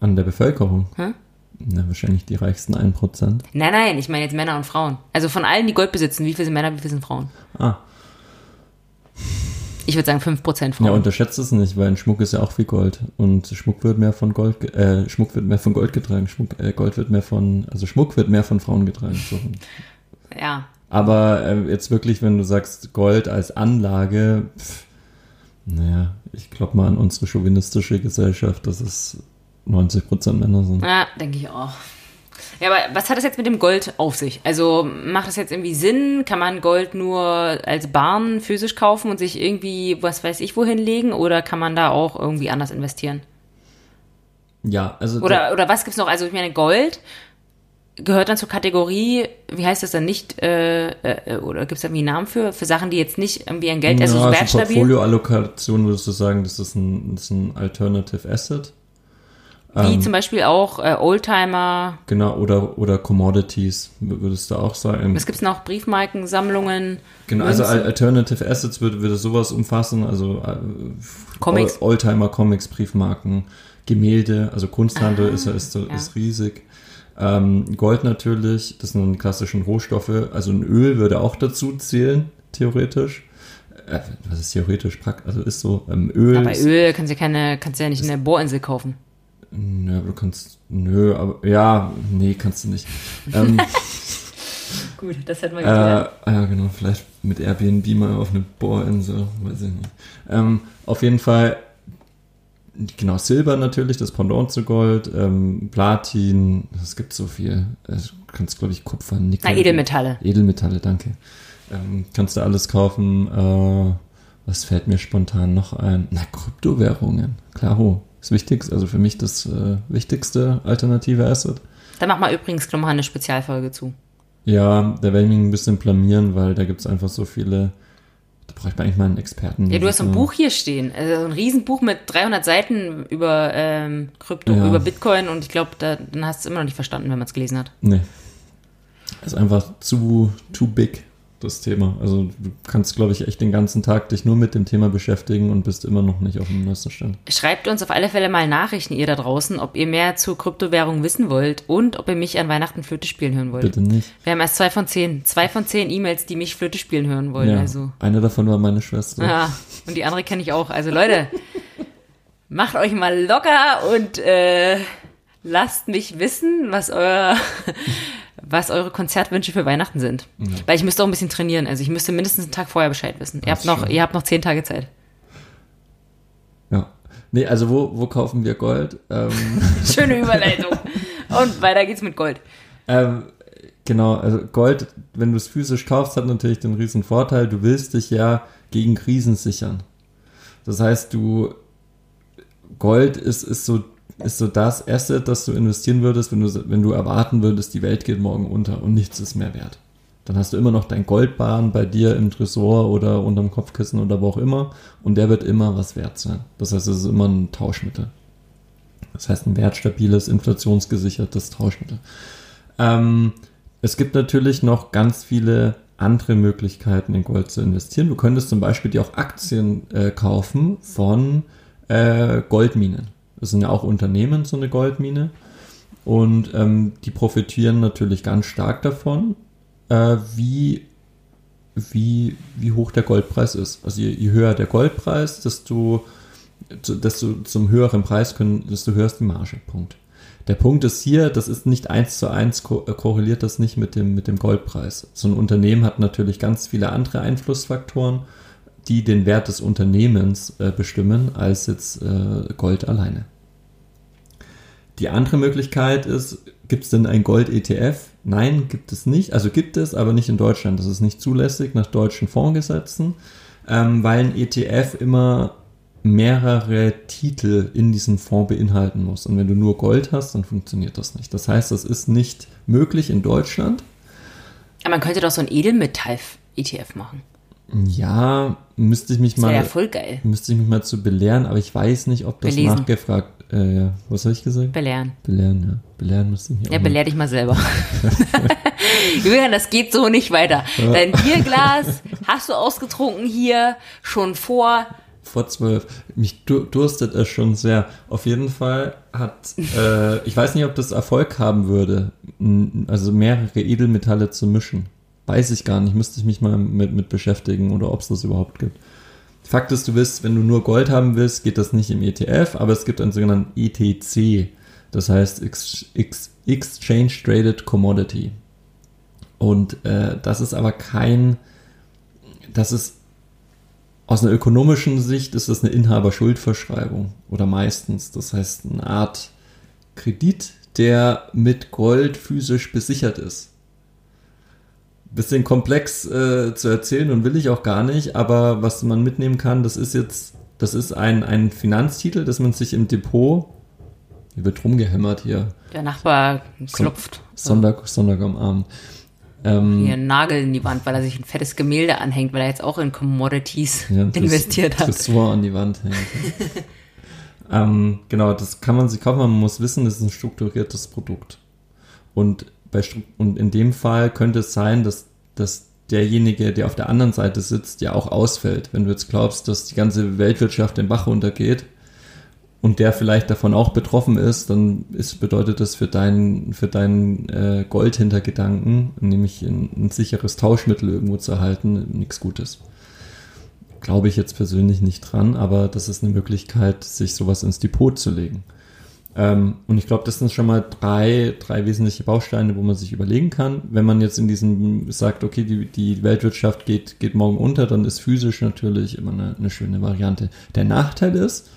An der Bevölkerung? Hä? Na, wahrscheinlich die reichsten ein Prozent. Nein, nein, ich meine jetzt Männer und Frauen. Also von allen, die Gold besitzen, wie viele sind Männer, wie viele sind Frauen? Ah, ich würde sagen fünf Prozent Frauen. Ja, unterschätzt es nicht, weil Schmuck ist ja auch viel Gold. Und Schmuck wird mehr von Gold, ge- äh, Schmuck wird mehr von Gold getragen. Schmuck, äh, Gold wird mehr von, also Schmuck wird mehr von Frauen getragen. So. Ja. Aber äh, jetzt wirklich, wenn du sagst Gold als Anlage, pff, naja, ich glaube mal an unsere chauvinistische Gesellschaft, dass es neunzig Prozent Männer sind. Ja, denke ich auch. Ja, aber was hat das jetzt mit dem Gold auf sich? Also macht das jetzt irgendwie Sinn? Kann man Gold nur als Barren physisch kaufen und sich irgendwie, was weiß ich, wohin legen? Oder kann man da auch irgendwie anders investieren? Ja, also... Oder, oder was gibt's noch? Also ich meine, Gold gehört dann zur Kategorie, wie heißt das dann nicht, äh, äh, oder gibt es da irgendwie einen Namen für, für Sachen, die jetzt nicht irgendwie ein Geld... Ja, also, so also Portfolioallokation würdest du sagen, das ist ein, das ist ein Alternative Asset. Wie ähm, zum Beispiel auch äh, Oldtimer. Genau, oder, oder Commodities, würdest du auch sagen. Es gibt noch Briefmarkensammlungen. Genau, Münzen. Also Alternative Assets würde, würde sowas umfassen, also äh, Comics. Oldtimer, Comics, Briefmarken, Gemälde, also Kunsthandel ah, ist, ist, ist, ja. ist riesig. Ähm, Gold natürlich, das sind klassischen Rohstoffe, also ein Öl würde auch dazu zählen, theoretisch. Äh, was ist theoretisch praktisch? Also ist so, ähm, Öl. Aber Öl kannst du ja, keine, kannst du ja nicht in der Bohrinsel kaufen. Nö, aber du kannst. Nö, aber. Ja, nee, kannst du nicht. Ähm, Gut, das hätten wir gelernt. Äh, ja, genau, vielleicht mit Airbnb mal auf eine Bohrinsel, weiß ich nicht. Ähm, auf jeden Fall, genau, Silber natürlich, das Pendant zu Gold, ähm, Platin, es gibt so viel. Du kannst, glaube ich, Kupfer, Nickel. Na, Edelmetalle. Edelmetalle, danke. Ähm, kannst du alles kaufen. Äh, was fällt mir spontan noch ein? Na, Kryptowährungen, klaro. Das Wichtigste, also für mich das äh, wichtigste alternative Asset. Da machen wir übrigens nochmal eine Spezialfolge zu. Ja, da werde ich mich ein bisschen blamieren, weil da gibt es einfach so viele, da bräuchte man eigentlich mal einen Experten. Ja, du hast so ein Buch hier stehen, also ein Riesenbuch mit dreihundert Seiten über ähm, Krypto, ja. über Bitcoin und ich glaube, da, dann hast du es immer noch nicht verstanden, wenn man es gelesen hat. Nee, das ist einfach zu too big, das Thema. Also du kannst, glaube ich, echt den ganzen Tag dich nur mit dem Thema beschäftigen und bist immer noch nicht auf dem neuesten Stand. Schreibt uns auf alle Fälle mal Nachrichten, ihr da draußen, ob ihr mehr zu Kryptowährungen wissen wollt und ob ihr mich an Weihnachten Flöte spielen hören wollt. Bitte nicht. Wir haben erst zwei von zehn. Zwei von zehn E-Mails, die mich Flöte spielen hören wollen. Ja, also. Eine davon war meine Schwester. Ja, und die andere kenne ich auch. Also Leute, macht euch mal locker und äh, lasst mich wissen, was euer... was eure Konzertwünsche für Weihnachten sind. Ja. Weil ich müsste auch ein bisschen trainieren. Also ich müsste mindestens einen Tag vorher Bescheid wissen. Ihr habt noch, ihr habt noch zehn Tage Zeit. Ja. Nee, also wo, wo kaufen wir Gold? Ähm. Schöne Überleitung. Und weiter geht's mit Gold. Ähm, genau, also Gold, wenn du es physisch kaufst, hat natürlich den riesen Vorteil, du willst dich ja gegen Krisen sichern. Das heißt, du Gold ist, ist so ist so das Asset, das du investieren würdest, wenn du, wenn du erwarten würdest, die Welt geht morgen unter und nichts ist mehr wert. Dann hast du immer noch dein Goldbarren bei dir im Tresor oder unterm Kopfkissen oder wo auch immer und der wird immer was wert sein. Das heißt, es ist immer ein Tauschmittel. Das heißt, ein wertstabiles, inflationsgesichertes Tauschmittel. Ähm, es gibt natürlich noch ganz viele andere Möglichkeiten, in Gold zu investieren. Du könntest zum Beispiel dir auch Aktien äh, kaufen von äh, Goldminen. Das sind ja auch Unternehmen, so eine Goldmine. Und ähm, die profitieren natürlich ganz stark davon, äh, wie, wie, wie hoch der Goldpreis ist. Also je, je höher der Goldpreis, desto, desto zum höheren Preis können, desto höher ist die Marge. Punkt. Der Punkt ist hier, das ist nicht eins zu eins, ko- korreliert das nicht mit dem, mit dem Goldpreis. So ein Unternehmen hat natürlich ganz viele andere Einflussfaktoren, die den Wert des Unternehmens äh, bestimmen, als jetzt äh, Gold alleine. Die andere Möglichkeit ist, gibt es denn ein Gold-E T F? Nein, gibt es nicht. Also gibt es, aber nicht in Deutschland. Das ist nicht zulässig nach deutschen Fondsgesetzen, ähm, weil ein E T F immer mehrere Titel in diesem Fonds beinhalten muss. Und wenn du nur Gold hast, dann funktioniert das nicht. Das heißt, das ist nicht möglich in Deutschland. Aber man könnte doch so ein Edelmetall-E T F machen. Ja, müsste ich mich das mal ja voll geil. Müsste ich mich mal zu belehren, aber ich weiß nicht, ob das Belesen. nachgefragt äh, was habe ich gesagt? Belehren. Belehren, ja. Belehren müsste ich mich Ja, auch belehr mal. dich mal selber. Julian, das geht so nicht weiter. Ja. Dein Bierglas hast du ausgetrunken hier schon vor Vor zwölf. Mich durstet es schon sehr. Auf jeden Fall hat, äh, ich weiß nicht, ob das Erfolg haben würde, also mehrere Edelmetalle zu mischen. Weiß ich gar nicht, müsste ich mich mal mit, mit beschäftigen oder ob es das überhaupt gibt. Fakt ist, du willst, wenn du nur Gold haben willst, geht das nicht im E T F, aber es gibt einen sogenannten E T C, das heißt Ex- Ex- Exchange Traded Commodity. Und äh, das ist aber kein, das ist aus einer ökonomischen Sicht ist das eine Inhaberschuldverschreibung oder meistens. Das heißt, eine Art Kredit, der mit Gold physisch besichert ist. Bisschen komplex äh, zu erzählen und will ich auch gar nicht, aber was man mitnehmen kann, das ist jetzt, das ist ein, ein Finanztitel, das man sich im Depot, hier wird rumgehämmert hier. Der Nachbar klopft. Sonntag, Sonntag am Abend. Hier einen Nagel in die Wand, weil er sich ein fettes Gemälde anhängt, weil er jetzt auch in Commodities ja, investiert hat. Tresor an die Wand hängt. ähm, genau, das kann man sich kaufen, man muss wissen, das ist ein strukturiertes Produkt. Und, bei, und in dem Fall könnte es sein, dass, dass derjenige, der auf der anderen Seite sitzt, ja auch ausfällt. Wenn du jetzt glaubst, dass die ganze Weltwirtschaft den Bach runtergeht und der vielleicht davon auch betroffen ist, dann ist, bedeutet das für deinen für deinen äh, Gold-Hintergedanken, nämlich ein, ein sicheres Tauschmittel irgendwo zu erhalten, nichts Gutes. Glaube ich jetzt persönlich nicht dran, aber das ist eine Möglichkeit, sich sowas ins Depot zu legen. Ähm, und ich glaube, das sind schon mal drei, drei wesentliche Bausteine, wo man sich überlegen kann. Wenn man jetzt in diesem sagt, okay, die, die Weltwirtschaft geht, geht morgen unter, dann ist physisch natürlich immer eine, eine schöne Variante. Der Nachteil ist,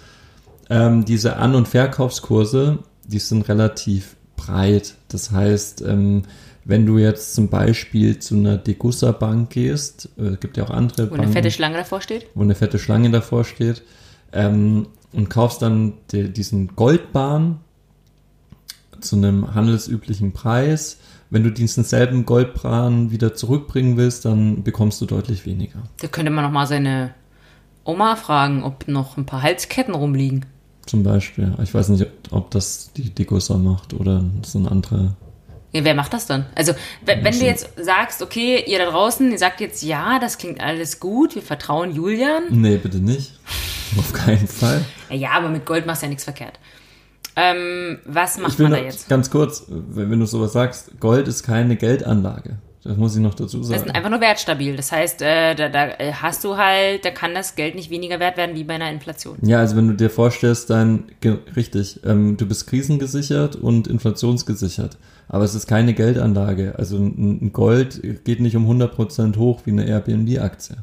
Ähm, diese An- und Verkaufskurse, die sind relativ breit. Das heißt, ähm, wenn du jetzt zum Beispiel zu einer Degussa Bank gehst, es äh, gibt ja auch andere Banken. Wo eine fette Schlange davor steht. Wo eine fette Schlange davor steht. Ähm, und kaufst dann de- diesen Goldbarren zu einem handelsüblichen Preis. Wenn du diesen selben Goldbarren wieder zurückbringen willst, dann bekommst du deutlich weniger. Da könnte man nochmal seine Oma fragen, ob noch ein paar Halsketten rumliegen. Zum Beispiel. Ich weiß nicht, ob das die Degussa macht oder so ein anderer. Ja, wer macht das dann? Also, wenn du jetzt sagst, okay, ihr da draußen, ihr sagt jetzt, ja, das klingt alles gut, wir vertrauen Julian. Nee, bitte nicht. Auf keinen Fall. Ja, aber mit Gold machst du ja nichts verkehrt. Ähm, was macht man da jetzt? Ganz kurz, wenn, wenn du sowas sagst, Gold ist keine Geldanlage. Das muss ich noch dazu sagen. Das ist einfach nur wertstabil. Das heißt, äh, da, da hast du halt, da kann das Geld nicht weniger wert werden wie bei einer Inflation. Ja, also wenn du dir vorstellst, dann, ge- richtig, ähm, du bist krisengesichert und inflationsgesichert. Aber es ist keine Geldanlage. Also ein, ein Gold geht nicht um hundert Prozent hoch wie eine Airbnb-Aktie.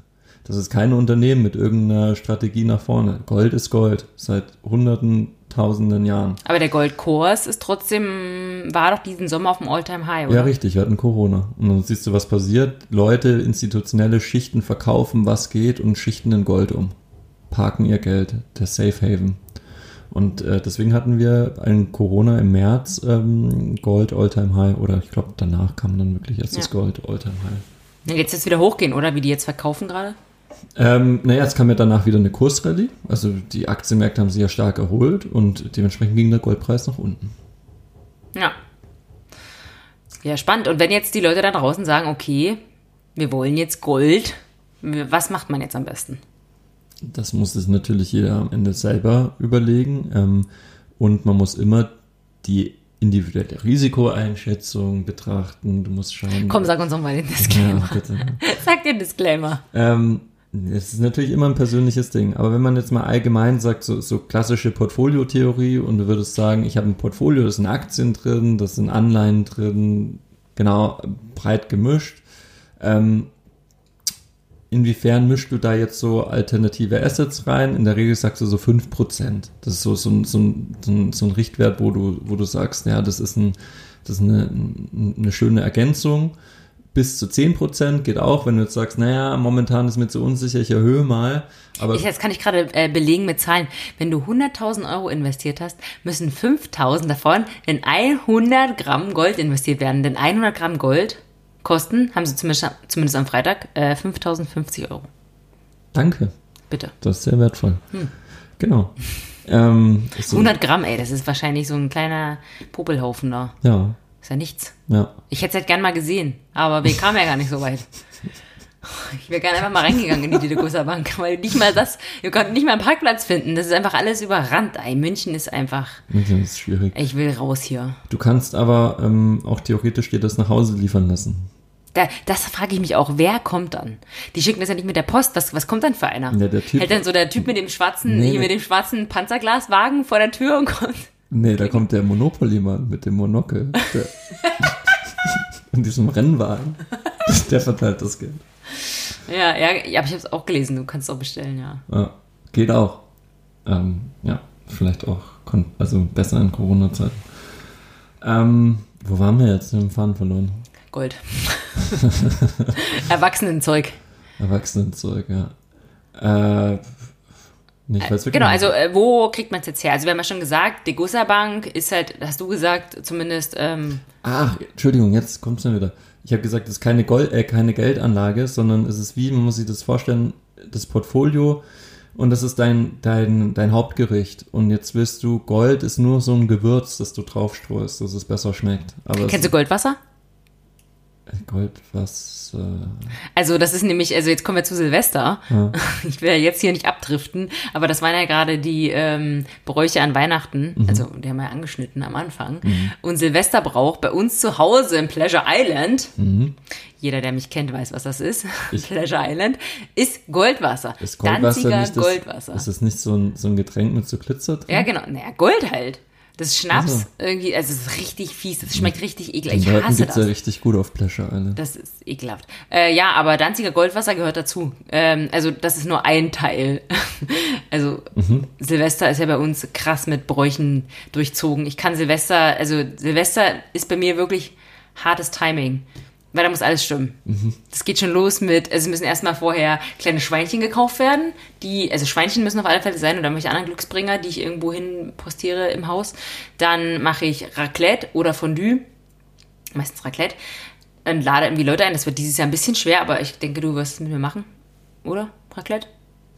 Das ist kein Unternehmen mit irgendeiner Strategie nach vorne. Gold ist Gold. Seit hunderten, tausenden Jahren. Aber der Goldkurs ist trotzdem, war doch diesen Sommer auf dem All-Time-High, oder? Ja, richtig. Wir hatten Corona. Und dann siehst du, was passiert. Leute, institutionelle Schichten verkaufen, was geht und schichten in Gold um. Parken ihr Geld. Der Safe Haven. Und äh, deswegen hatten wir in Corona im März ähm, Gold Alltime High, oder ich glaube danach kam dann wirklich erst ja. das Gold Alltime High. Jetzt jetzt wieder hochgehen, oder? Wie die jetzt verkaufen gerade? Ähm, naja, es kam ja danach wieder eine Kursrallye. Also die Aktienmärkte haben sich ja stark erholt und dementsprechend ging der Goldpreis nach unten. Ja. Ja, spannend. Und wenn jetzt die Leute da draußen sagen, okay, wir wollen jetzt Gold, was macht man jetzt am besten? Das muss es natürlich jeder am Ende selber überlegen. Ähm, und man muss immer die individuelle Risikoeinschätzung betrachten. Du musst schauen. Komm, sag uns nochmal den Disclaimer. Ja, sag den Disclaimer. Ähm, das ist natürlich immer ein persönliches Ding. Aber wenn man jetzt mal allgemein sagt, so, so klassische Portfoliotheorie, und du würdest sagen, ich habe ein Portfolio, das sind Aktien drin, das sind Anleihen drin, genau, breit gemischt. Ähm, Inwiefern mischst du da jetzt so alternative Assets rein? In der Regel sagst du so fünf Prozent. Das ist so, so, ein, so, ein, so ein Richtwert, wo du, wo du sagst, ja, das ist, ein, das ist eine, eine schöne Ergänzung. Bis zu zehn Prozent geht auch, wenn du jetzt sagst, naja, momentan ist mir zu unsicher, ich erhöhe mal. Aber ich, das kann ich gerade äh, belegen mit Zahlen. Wenn du hunderttausend Euro investiert hast, müssen fünftausend davon in hundert Gramm Gold investiert werden. Denn hundert Gramm Gold kosten, haben sie zumindest, zumindest am Freitag, äh, fünftausendfünfzig Euro. Danke. Bitte. Das ist sehr wertvoll. Hm. Genau. Ähm, so hundert Gramm, ey, das ist wahrscheinlich so ein kleiner Popelhaufen da. Ja. Ist ja nichts. Ja. Ich hätte es halt gern mal gesehen, aber wir kamen ja gar nicht so weit. Ich wäre gerne einfach mal reingegangen in die Degussa Bank, weil nicht mal das, wir konnten nicht mal einen Parkplatz finden. Das ist einfach alles überrannt. Ey, München ist einfach. München ist schwierig. Ich will raus hier. Du kannst aber ähm, auch theoretisch dir das nach Hause liefern lassen. Da, das frage ich mich auch, wer kommt dann? Die schicken das ja nicht mit der Post. Was, was kommt dann für einer? Ja, der Typ, hält dann so der Typ mit dem schwarzen, nee, mit dem schwarzen Panzerglaswagen vor der Tür und kommt. Nee, da kommt der Monopoly-Mann mit dem Monokel. Der, in diesem Rennwagen. Der verteilt das Geld. Ja, ja, ja, aber ich habe es auch gelesen, du kannst es auch bestellen, ja. Ja, geht auch. Ähm, ja, vielleicht auch, kon- also besser in Corona-Zeiten. Ähm, wo waren wir jetzt? Wir haben den Faden verloren. Gold. Erwachsenenzeug. Erwachsenenzeug, ja. Äh, nicht, äh, genau, also äh, wo kriegt man es jetzt her? Also wir haben ja schon gesagt, Degussa Bank ist halt, hast du gesagt, zumindest... Ähm, Ach, Entschuldigung, jetzt kommt's dann wieder. Ich habe gesagt, es ist keine, Gold, äh, keine Geldanlage, sondern es ist wie, man muss sich das vorstellen, das Portfolio, und das ist dein, dein, dein Hauptgericht. Und jetzt willst du, Gold ist nur so ein Gewürz, das du draufstreust, dass es besser schmeckt. Aber kennst du Goldwasser? Goldwasser. Also das ist nämlich, also jetzt kommen wir zu Silvester. Ja. Ich will ja jetzt hier nicht abdriften, aber das waren ja gerade die ähm, Bräuche an Weihnachten. Mhm. Also die haben wir ja angeschnitten am Anfang. Mhm. Und Silvesterbrauch bei uns zu Hause in Pleasure Island, mhm. jeder, der mich kennt, weiß, was das ist, ich, Pleasure Island, ist Goldwasser. Ist Goldwasser Danziger nicht das, Goldwasser. Ist das nicht so ein, so ein Getränk mit so Glitzer drin? Ja, genau. Naja, Gold halt. Das ist Schnaps, also irgendwie, also es ist richtig fies, das schmeckt richtig ekelhaft. Ich hasse das. Das ja richtig gut auf Pleasure Island. Das ist ekelhaft. Äh, ja, aber Danziger Goldwasser gehört dazu. Ähm, also das ist nur ein Teil. Also mhm. Silvester ist ja bei uns krass mit Bräuchen durchzogen. Ich kann Silvester, also Silvester ist bei mir wirklich hartes Timing, weil da muss alles stimmen. Mhm. Das geht schon los mit, also müssen erstmal vorher kleine Schweinchen gekauft werden. Die, also Schweinchen müssen auf alle Fälle sein, oder irgendwelche anderen Glücksbringer, die ich irgendwo hin postiere im Haus. Dann mache ich Raclette oder Fondue, meistens Raclette, und lade irgendwie Leute ein. Das wird dieses Jahr ein bisschen schwer, aber ich denke, du wirst es mit mir machen, oder? Raclette?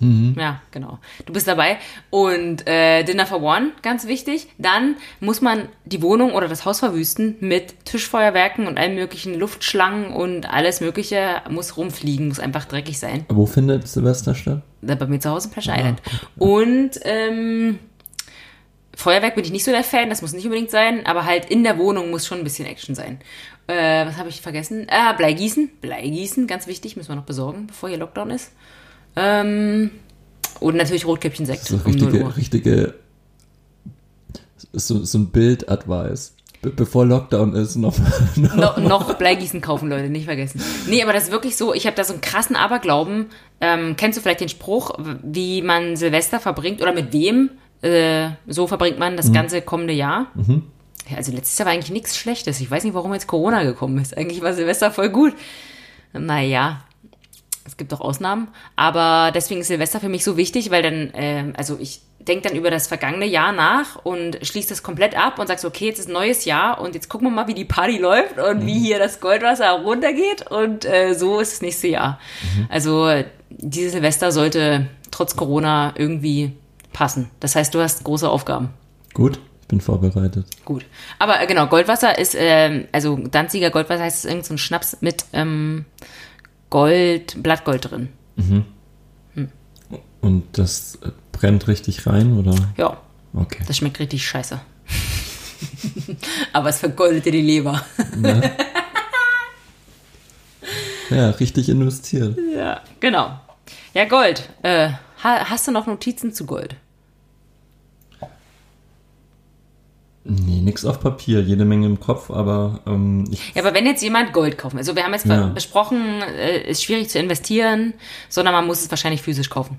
Mhm. Ja, genau. Du bist dabei. Und äh, Dinner for One, ganz wichtig. Dann muss man die Wohnung oder das Haus verwüsten mit Tischfeuerwerken und allen möglichen Luftschlangen und alles Mögliche muss rumfliegen, muss einfach dreckig sein. Wo findet Silvester statt? Bei mir zu Hause in Pleasure ah, Island. Ja. Und ähm, Feuerwerk bin ich nicht so der Fan, das muss nicht unbedingt sein, aber halt in der Wohnung muss schon ein bisschen Action sein. Äh, was habe ich vergessen? Ah, Bleigießen. Bleigießen, ganz wichtig, müssen wir noch besorgen, bevor hier Lockdown ist. Ähm, und natürlich Rotkäppchen-Sekt. Das ist so richtige, um richtige so, so ein Bild-Advice. Be- bevor Lockdown ist, noch, noch, no, noch Bleigießen kaufen, Leute, nicht vergessen. Nee, aber das ist wirklich so, ich habe da so einen krassen Aberglauben. Ähm, kennst du vielleicht den Spruch, wie man Silvester verbringt oder mit wem? Äh, so verbringt man das mhm. ganze kommende Jahr. Mhm. Ja, also letztes Jahr war eigentlich nichts Schlechtes. Ich weiß nicht, warum jetzt Corona gekommen ist. Eigentlich war Silvester voll gut. Naja. Es gibt auch Ausnahmen, aber deswegen ist Silvester für mich so wichtig, weil dann, äh, also ich denkt dann über das vergangene Jahr nach und schließt das komplett ab und sagt so, okay, jetzt ist ein neues Jahr und jetzt gucken wir mal, wie die Party läuft und mhm. wie hier das Goldwasser runtergeht und äh, so ist das nächste Jahr. Mhm. Also dieses Silvester sollte trotz Corona irgendwie passen. Das heißt, du hast große Aufgaben. Gut, ich bin vorbereitet. Gut, aber äh, genau, Goldwasser ist, äh, also Danziger Goldwasser heißt, es ist irgendein so Schnaps mit ähm, Gold, Blattgold drin. Mhm. Hm. Und das brennt richtig rein, oder? Ja. Okay. Das schmeckt richtig scheiße. Aber es vergoldet dir die Leber. Ja. Ja, richtig investiert. Ja, genau. Ja, Gold. Äh, hast du noch Notizen zu Gold? Nee, nix auf Papier, jede Menge im Kopf, aber ähm, ich... Ja, aber wenn jetzt jemand Gold kaufen, also wir haben jetzt ja. besprochen, äh, ist schwierig zu investieren, sondern man muss es wahrscheinlich physisch kaufen.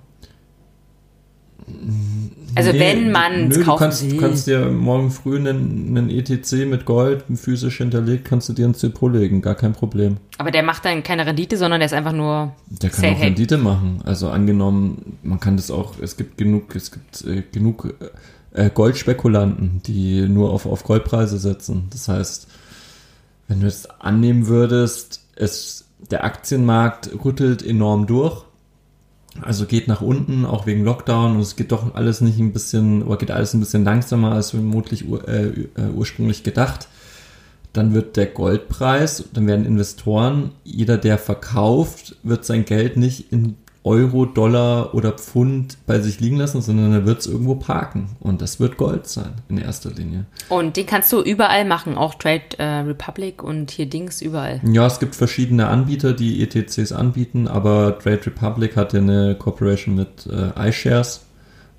Also nee, wenn man es kaufen kannst, will. Du kannst dir morgen früh einen, einen E T C mit Gold, physisch hinterlegt, kannst du dir ins Depot legen, gar kein Problem. Aber der macht dann keine Rendite, sondern der ist einfach nur... Der kann auch Rendite machen. Also angenommen, man kann das auch, es gibt genug, es gibt äh, genug äh, Goldspekulanten, die nur auf, auf Goldpreise setzen. Das heißt, wenn du jetzt annehmen würdest, es, der Aktienmarkt rüttelt enorm durch. Also geht nach unten, auch wegen Lockdown, und es geht doch alles nicht ein bisschen, oder geht alles ein bisschen langsamer als vermutlich ur, äh, ursprünglich gedacht. Dann wird der Goldpreis, dann werden Investoren, jeder, der verkauft, wird sein Geld nicht in Euro, Dollar oder Pfund bei sich liegen lassen, sondern er wird es irgendwo parken. Und das wird Gold sein, in erster Linie. Und den kannst du überall machen, auch Trade äh, Republic und hier Dings überall. Ja, es gibt verschiedene Anbieter, die E T Cs anbieten, aber Trade Republic hat ja eine Kooperation mit äh, iShares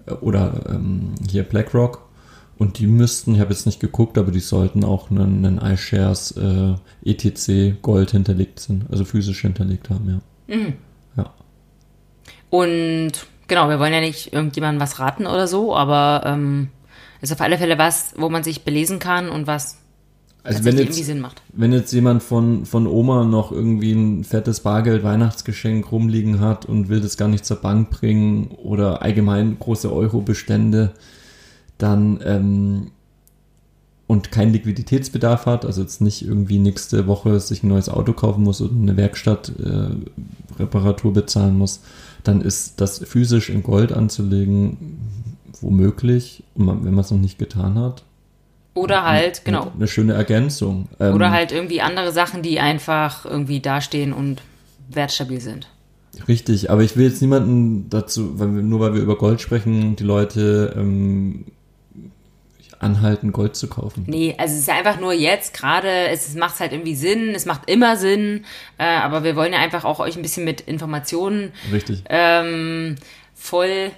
äh, oder ähm, hier BlackRock. Und die müssten, ich habe jetzt nicht geguckt, aber die sollten auch einen, einen iShares äh, E T C Gold hinterlegt sind, also physisch hinterlegt haben, ja. Mhm. Ja. Und genau, wir wollen ja nicht irgendjemandem was raten oder so, aber es ähm, ist auf alle Fälle was, wo man sich belesen kann und was also wenn jetzt, irgendwie Sinn macht. Wenn jetzt jemand von, von Oma noch irgendwie ein fettes Bargeld-Weihnachtsgeschenk rumliegen hat und will das gar nicht zur Bank bringen oder allgemein große Euro-Bestände, dann ähm, und keinen Liquiditätsbedarf hat, also jetzt nicht irgendwie nächste Woche sich ein neues Auto kaufen muss oder eine Werkstattreparatur äh, bezahlen muss, dann ist das physisch in Gold anzulegen womöglich, wenn man es noch nicht getan hat. Oder halt, genau. Eine, eine schöne Ergänzung. Ähm, oder halt irgendwie andere Sachen, die einfach irgendwie dastehen und wertstabil sind. Richtig, aber ich will jetzt niemanden dazu, weil wir, nur weil wir über Gold sprechen, die Leute ähm, anhalten, Gold zu kaufen. Nee, also es ist einfach nur jetzt gerade, es macht halt irgendwie Sinn, es macht immer Sinn, äh, aber wir wollen ja einfach auch euch ein bisschen mit Informationen Richtig. Ähm, voll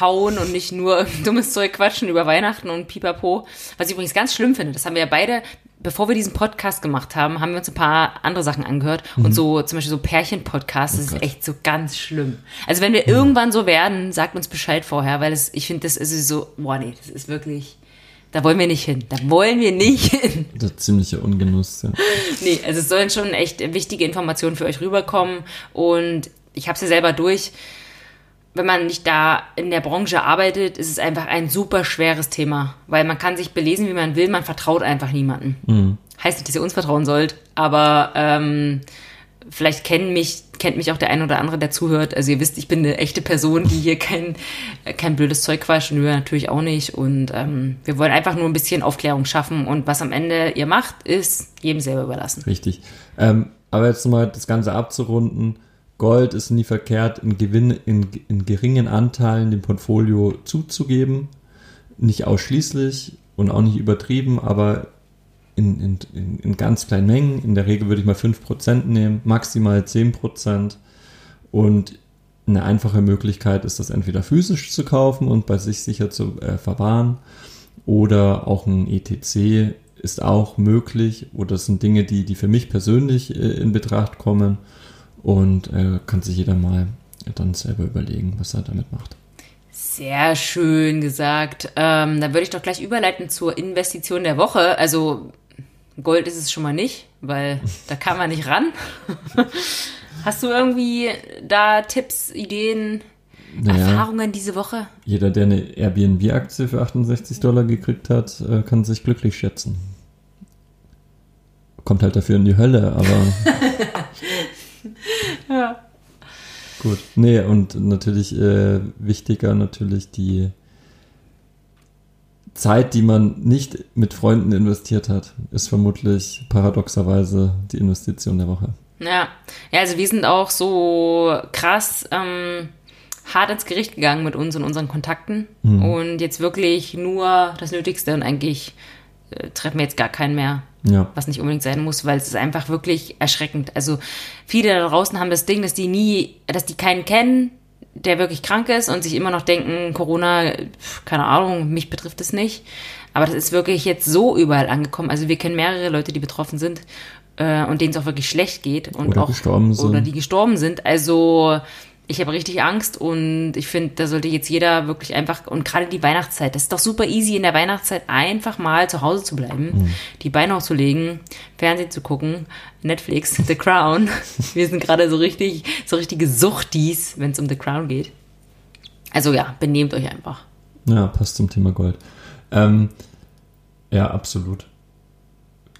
hauen und nicht nur dummes Zeug quatschen über Weihnachten und Pipapo. Was ich übrigens ganz schlimm finde, das haben wir ja beide, bevor wir diesen Podcast gemacht haben, haben wir uns ein paar andere Sachen angehört mhm. und so zum Beispiel so Pärchen-Podcasts, oh das Gott. Ist echt so ganz schlimm. Also wenn wir mhm. irgendwann so werden, sagt uns Bescheid vorher, weil das, ich finde, das ist so, boah nee, das ist wirklich... Da wollen wir nicht hin. Da wollen wir nicht hin. Das ist ziemlicher Ungenuss, ja. Nee, also es sollen schon echt wichtige Informationen für euch rüberkommen. Und ich habe es ja selber durch. Wenn man nicht da in der Branche arbeitet, ist es einfach ein super schweres Thema. Weil man kann sich belesen, wie man will. Man vertraut einfach niemanden. Mhm. Heißt nicht, dass ihr uns vertrauen sollt. Aber ähm, vielleicht kennen mich, kennt mich auch der ein oder andere, der zuhört. Also ihr wisst, ich bin eine echte Person, die hier kein, kein blödes Zeug quatscht. Nö, natürlich auch nicht. Und ähm, wir wollen einfach nur ein bisschen Aufklärung schaffen. Und was am Ende ihr macht, ist jedem selber überlassen. Richtig. Ähm, aber jetzt nochmal das Ganze abzurunden. Gold ist nie verkehrt, in, Gewinn, in, in geringen Anteilen dem Portfolio zuzugeben. Nicht ausschließlich und auch nicht übertrieben, aber In, in, in ganz kleinen Mengen. In der Regel würde ich mal fünf Prozent nehmen, maximal zehn Prozent. Und eine einfache Möglichkeit ist, das entweder physisch zu kaufen und bei sich sicher zu äh, verwahren. Oder auch ein E T C ist auch möglich. Oder das sind Dinge, die, die für mich persönlich äh, in Betracht kommen. Und äh, kann sich jeder mal dann selber überlegen, was er damit macht. Sehr schön gesagt. Ähm, dann würde ich doch gleich überleiten zur Investition der Woche. Also Gold ist es schon mal nicht, weil da kann man nicht ran. Hast du irgendwie da Tipps, Ideen? naja, Erfahrungen diese Woche? Jeder, der eine Airbnb-Aktie für achtundsechzig Dollar gekriegt hat, kann sich glücklich schätzen. Kommt halt dafür in die Hölle, aber... ja. Gut. Nee, und natürlich äh, wichtiger natürlich die Zeit, die man nicht mit Freunden investiert hat, ist vermutlich paradoxerweise die Investition der Woche. Ja, ja, also wir sind auch so krass ähm, hart ins Gericht gegangen mit uns und unseren Kontakten, mhm, und jetzt wirklich nur das Nötigste und eigentlich äh, treffen wir jetzt gar keinen mehr, ja, was nicht unbedingt sein muss, weil es ist einfach wirklich erschreckend. Also viele da draußen haben das Ding, dass die nie, dass die keinen kennen, der wirklich krank ist und sich immer noch denken, Corona, keine Ahnung, mich betrifft es nicht. Aber das ist wirklich jetzt so überall angekommen. Also wir kennen mehrere Leute, die betroffen sind äh, und denen es auch wirklich schlecht geht. Und oder auch, gestorben sind. Oder die gestorben sind. Also ich habe richtig Angst und ich finde, da sollte jetzt jeder wirklich einfach, und gerade die Weihnachtszeit, das ist doch super easy, in der Weihnachtszeit einfach mal zu Hause zu bleiben, mhm, die Beine hochzulegen, Fernsehen zu gucken, Netflix, The Crown. Wir sind gerade so richtig, so richtige Suchtis, wenn es um The Crown geht. Also ja, benehmt euch einfach. Ja, passt zum Thema Gold. Ähm, ja, absolut.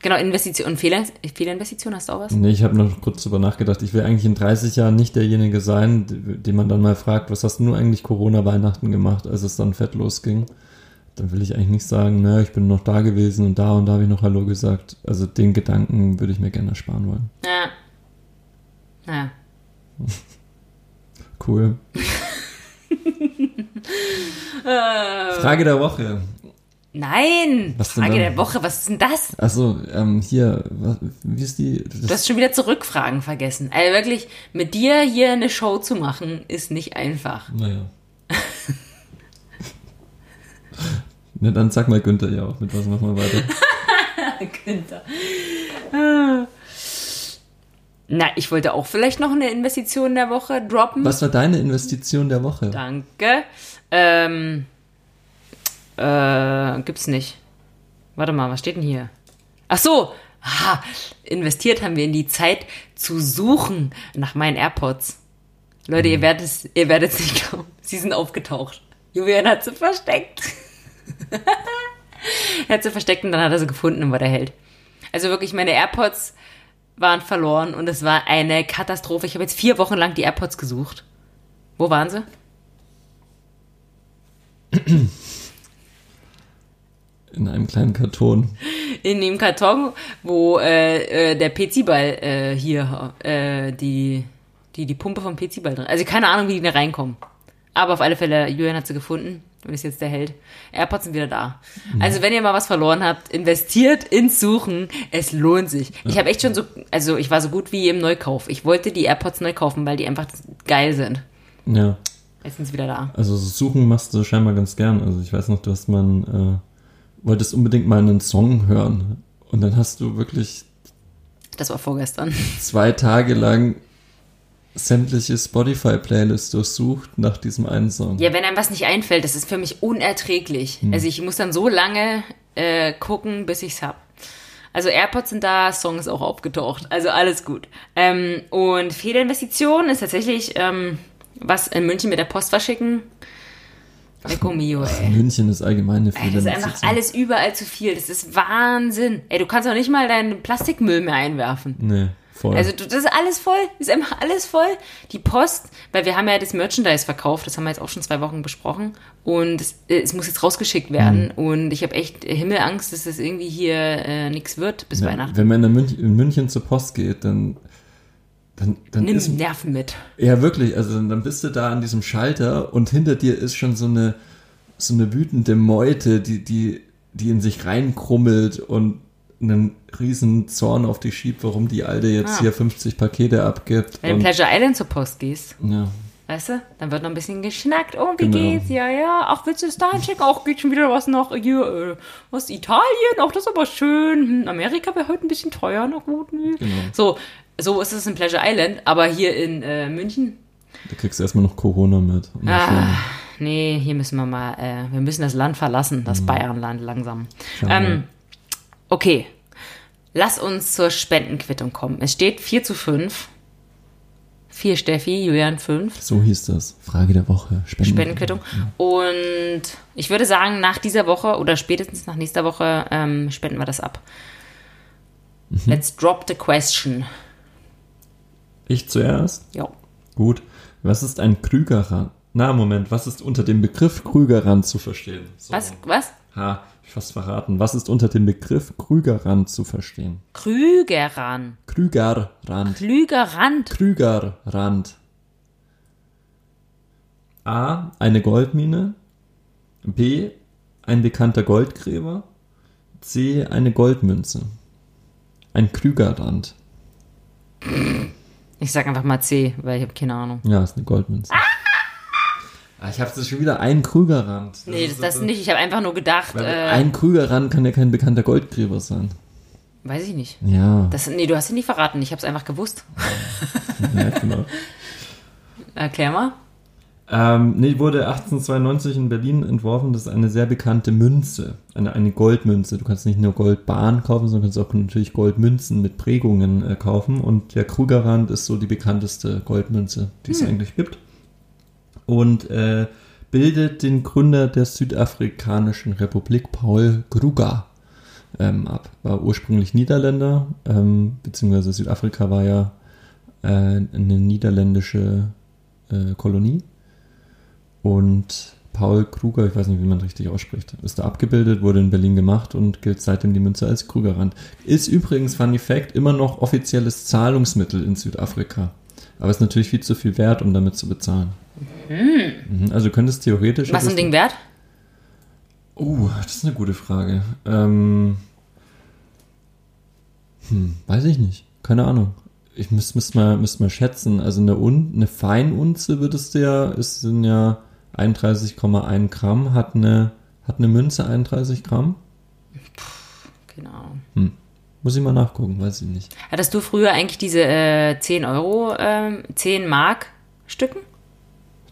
Genau, Investition, Fehler, Fehlerinvestition, hast du auch was? Nee, ich habe noch kurz drüber nachgedacht. Ich will eigentlich in dreißig Jahren nicht derjenige sein, den man dann mal fragt, was hast du nur eigentlich Corona-Weihnachten gemacht, als es dann fett losging? Dann will ich eigentlich nicht sagen, naja, ich bin noch da gewesen und da und da habe ich noch Hallo gesagt. Also den Gedanken würde ich mir gerne ersparen wollen. Ja. Naja. Cool. Frage der Woche. Nein, was Frage der Woche, was ist denn das? Achso, ähm, hier, was, wie ist die... Du hast schon wieder Zurückfragen vergessen. Also wirklich, mit dir hier eine Show zu machen, ist nicht einfach. Naja. Na dann sag mal Günther ja auch, mit was machen wir weiter? Günther. Na, ich wollte auch vielleicht noch eine Investition der Woche droppen. Was war deine Investition der Woche? Danke. Ähm... Äh, gibt's nicht. Warte mal, was steht denn hier? Ach so, aha, investiert haben wir in die Zeit zu suchen nach meinen AirPods. Leute, ihr werdet es, ihr werdet es nicht glauben. Sie sind aufgetaucht. Julian hat sie versteckt. Er hat sie versteckt und dann hat er sie gefunden und war der Held. Also wirklich, meine AirPods waren verloren und es war eine Katastrophe. Ich habe jetzt vier Wochen lang die AirPods gesucht. Wo waren sie? In einem kleinen Karton. In dem Karton, wo äh, äh, der P C-Ball äh, hier, äh, die, die, die Pumpe vom P C-Ball drin. Also keine Ahnung, wie die da reinkommen. Aber auf alle Fälle, Julian hat sie gefunden und ist jetzt der Held. AirPods sind wieder da. Mhm. Also wenn ihr mal was verloren habt, investiert ins Suchen. Es lohnt sich. Ja. Ich habe echt schon so, also ich war so gut wie im Neukauf. Ich wollte die AirPods neu kaufen, weil die einfach geil sind. Ja. Jetzt sind sie wieder da. Also Suchen machst du scheinbar ganz gern. Also ich weiß noch, du hast mal ein... Äh wolltest unbedingt mal einen Song hören und dann hast du wirklich... Das war vorgestern. Zwei Tage lang sämtliche Spotify-Playlists durchsucht nach diesem einen Song. Ja, wenn einem was nicht einfällt, das ist für mich unerträglich. Hm. Also ich muss dann so lange äh, gucken, bis ich's hab. Also AirPods sind da, Song ist auch aufgetaucht, also alles gut. Ähm, und Fehlinvestition ist tatsächlich ähm, was in München mit der Post verschicken. Ach, mio, ey. Also München ist allgemein eine Fehlinvestition. Das ist einfach alles überall zu viel. Das ist Wahnsinn. Ey, du kannst doch nicht mal deinen Plastikmüll mehr einwerfen. Nee, voll. Also das ist alles voll. Das ist einfach alles voll. Die Post, weil wir haben ja das Merchandise verkauft. Das haben wir jetzt auch schon zwei Wochen besprochen. Und es, es muss jetzt rausgeschickt werden. Mhm. Und ich habe echt Himmelangst, dass das irgendwie hier äh, nichts wird bis ja, Weihnachten. Wenn man in München, in München zur Post geht, dann... Dann, dann nimm ist, Nerven mit. Ja, wirklich. Also dann bist du da an diesem Schalter und hinter dir ist schon so eine, so eine wütende Meute, die, die, die in sich reinkrummelt und einen riesen Zorn auf dich schiebt, warum die Alte jetzt ah. hier fünfzig Pakete abgibt. Wenn du in Pleasure Island zur Post gehst, ja, weißt du, dann wird noch ein bisschen geschnackt. Oh, wie genau geht's? Ja, ja. Ach, willst du es da hinschicken? Auch geht schon wieder was nach hier, was Italien? Ach, das ist aber schön. Hm, Amerika wäre heute ein bisschen teuer. Na gut, ne? Genau. So, So ist es in Pleasure Island, aber hier in äh, München... Da kriegst du erstmal noch Corona mit. Ah, nee, hier müssen wir mal... Äh, wir müssen das Land verlassen, das mhm. Bayernland langsam. Ähm, okay, lass uns zur Spendenquittung kommen. Es steht vier zu fünf Vier Steffi, Julian fünf. So hieß das. Frage der Woche. Spenden- Spendenquittung. Ja. Und ich würde sagen, nach dieser Woche oder spätestens nach nächster Woche ähm, spenden wir das ab. Mhm. Let's drop the question. Ich zuerst? Ja. Gut. Was ist ein Krugerrand? Na, Moment. Was ist unter dem Begriff Krugerrand zu verstehen? So. Was? Was? Ha, ich fast verraten. Was ist unter dem Begriff Krugerrand zu verstehen? Krugerrand. Krugerrand. Krugerrand. Krugerrand. A. Eine Goldmine. B. Ein bekannter Goldgräber. C. Eine Goldmünze. Ein Krugerrand. Ich sag einfach mal C, weil ich habe keine Ahnung. Ja, ist eine Goldmünze. Ah! Ich habe jetzt schon wieder einen Krugerrand. Nee, das, das, das nicht. Ich habe einfach nur gedacht. Äh, ein Krugerrand kann ja kein bekannter Goldgräber sein. Weiß ich nicht. Ja. Das, nee, du hast ihn nicht verraten. Ich habe es einfach gewusst. Ja, genau. Erklär mal. Ähm, nee, wurde achtzehnhundertzweiundneunzig in Berlin entworfen. Das ist eine sehr bekannte Münze. Eine, eine Goldmünze. Du kannst nicht nur Goldbahn kaufen, sondern kannst auch natürlich Goldmünzen mit Prägungen äh, kaufen. Und der Krugerrand ist so die bekannteste Goldmünze, die hm. es eigentlich gibt. Und äh, bildet den Gründer der Südafrikanischen Republik, Paul Kruger, ähm, ab. War ursprünglich Niederländer, ähm, beziehungsweise Südafrika war ja äh, eine niederländische äh, Kolonie. Und Paul Kruger, ich weiß nicht, wie man richtig ausspricht, ist da abgebildet, wurde in Berlin gemacht und gilt seitdem die Münze als Krugerrand. Ist übrigens, funny fact, immer noch offizielles Zahlungsmittel in Südafrika. Aber ist natürlich viel zu viel wert, um damit zu bezahlen. Mhm. Also du könntest theoretisch... Was ist ein Ding wert? Oh, das ist eine gute Frage. Ähm, hm, weiß ich nicht. Keine Ahnung. Ich müsste müsst mal, müsst mal schätzen. Also eine, Un, eine Feinunze würdest du ja... Ist sind ja einunddreißig Komma eins Gramm. Hat eine, hat eine Münze einunddreißig Gramm? Keine Ahnung. Hm. Muss ich mal nachgucken, weiß ich nicht. Hattest du früher eigentlich diese äh, zehn Euro, äh, zehn Mark Stücken?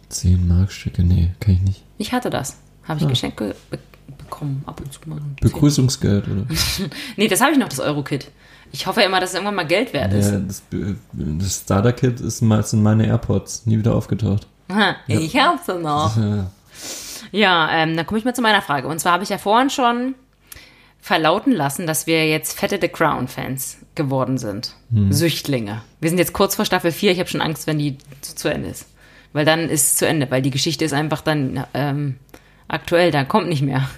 zehn Mark Stücke, nee, kann ich nicht. Ich hatte das. Habe ich ah. geschenkt be- bekommen, ab und zu mal. Begrüßungsgeld, oder? Nee, das habe ich noch, das Euro-Kit. Ich hoffe ja immer, dass es irgendwann mal Geld wert ist. Ja, das, das Starter-Kit ist mal, sind meine AirPods, nie wieder aufgetaucht. Aha, ja. Ich habe sie noch. Ja, ja ähm, dann komme ich mal zu meiner Frage. Und zwar habe ich ja vorhin schon verlauten lassen, dass wir jetzt fette The Crown-Fans geworden sind. Hm. Süchtlinge. Wir sind jetzt kurz vor Staffel vier. Ich habe schon Angst, wenn die zu, zu Ende ist. Weil dann ist es zu Ende. Weil die Geschichte ist einfach dann ähm, aktuell. Dann kommt nicht mehr.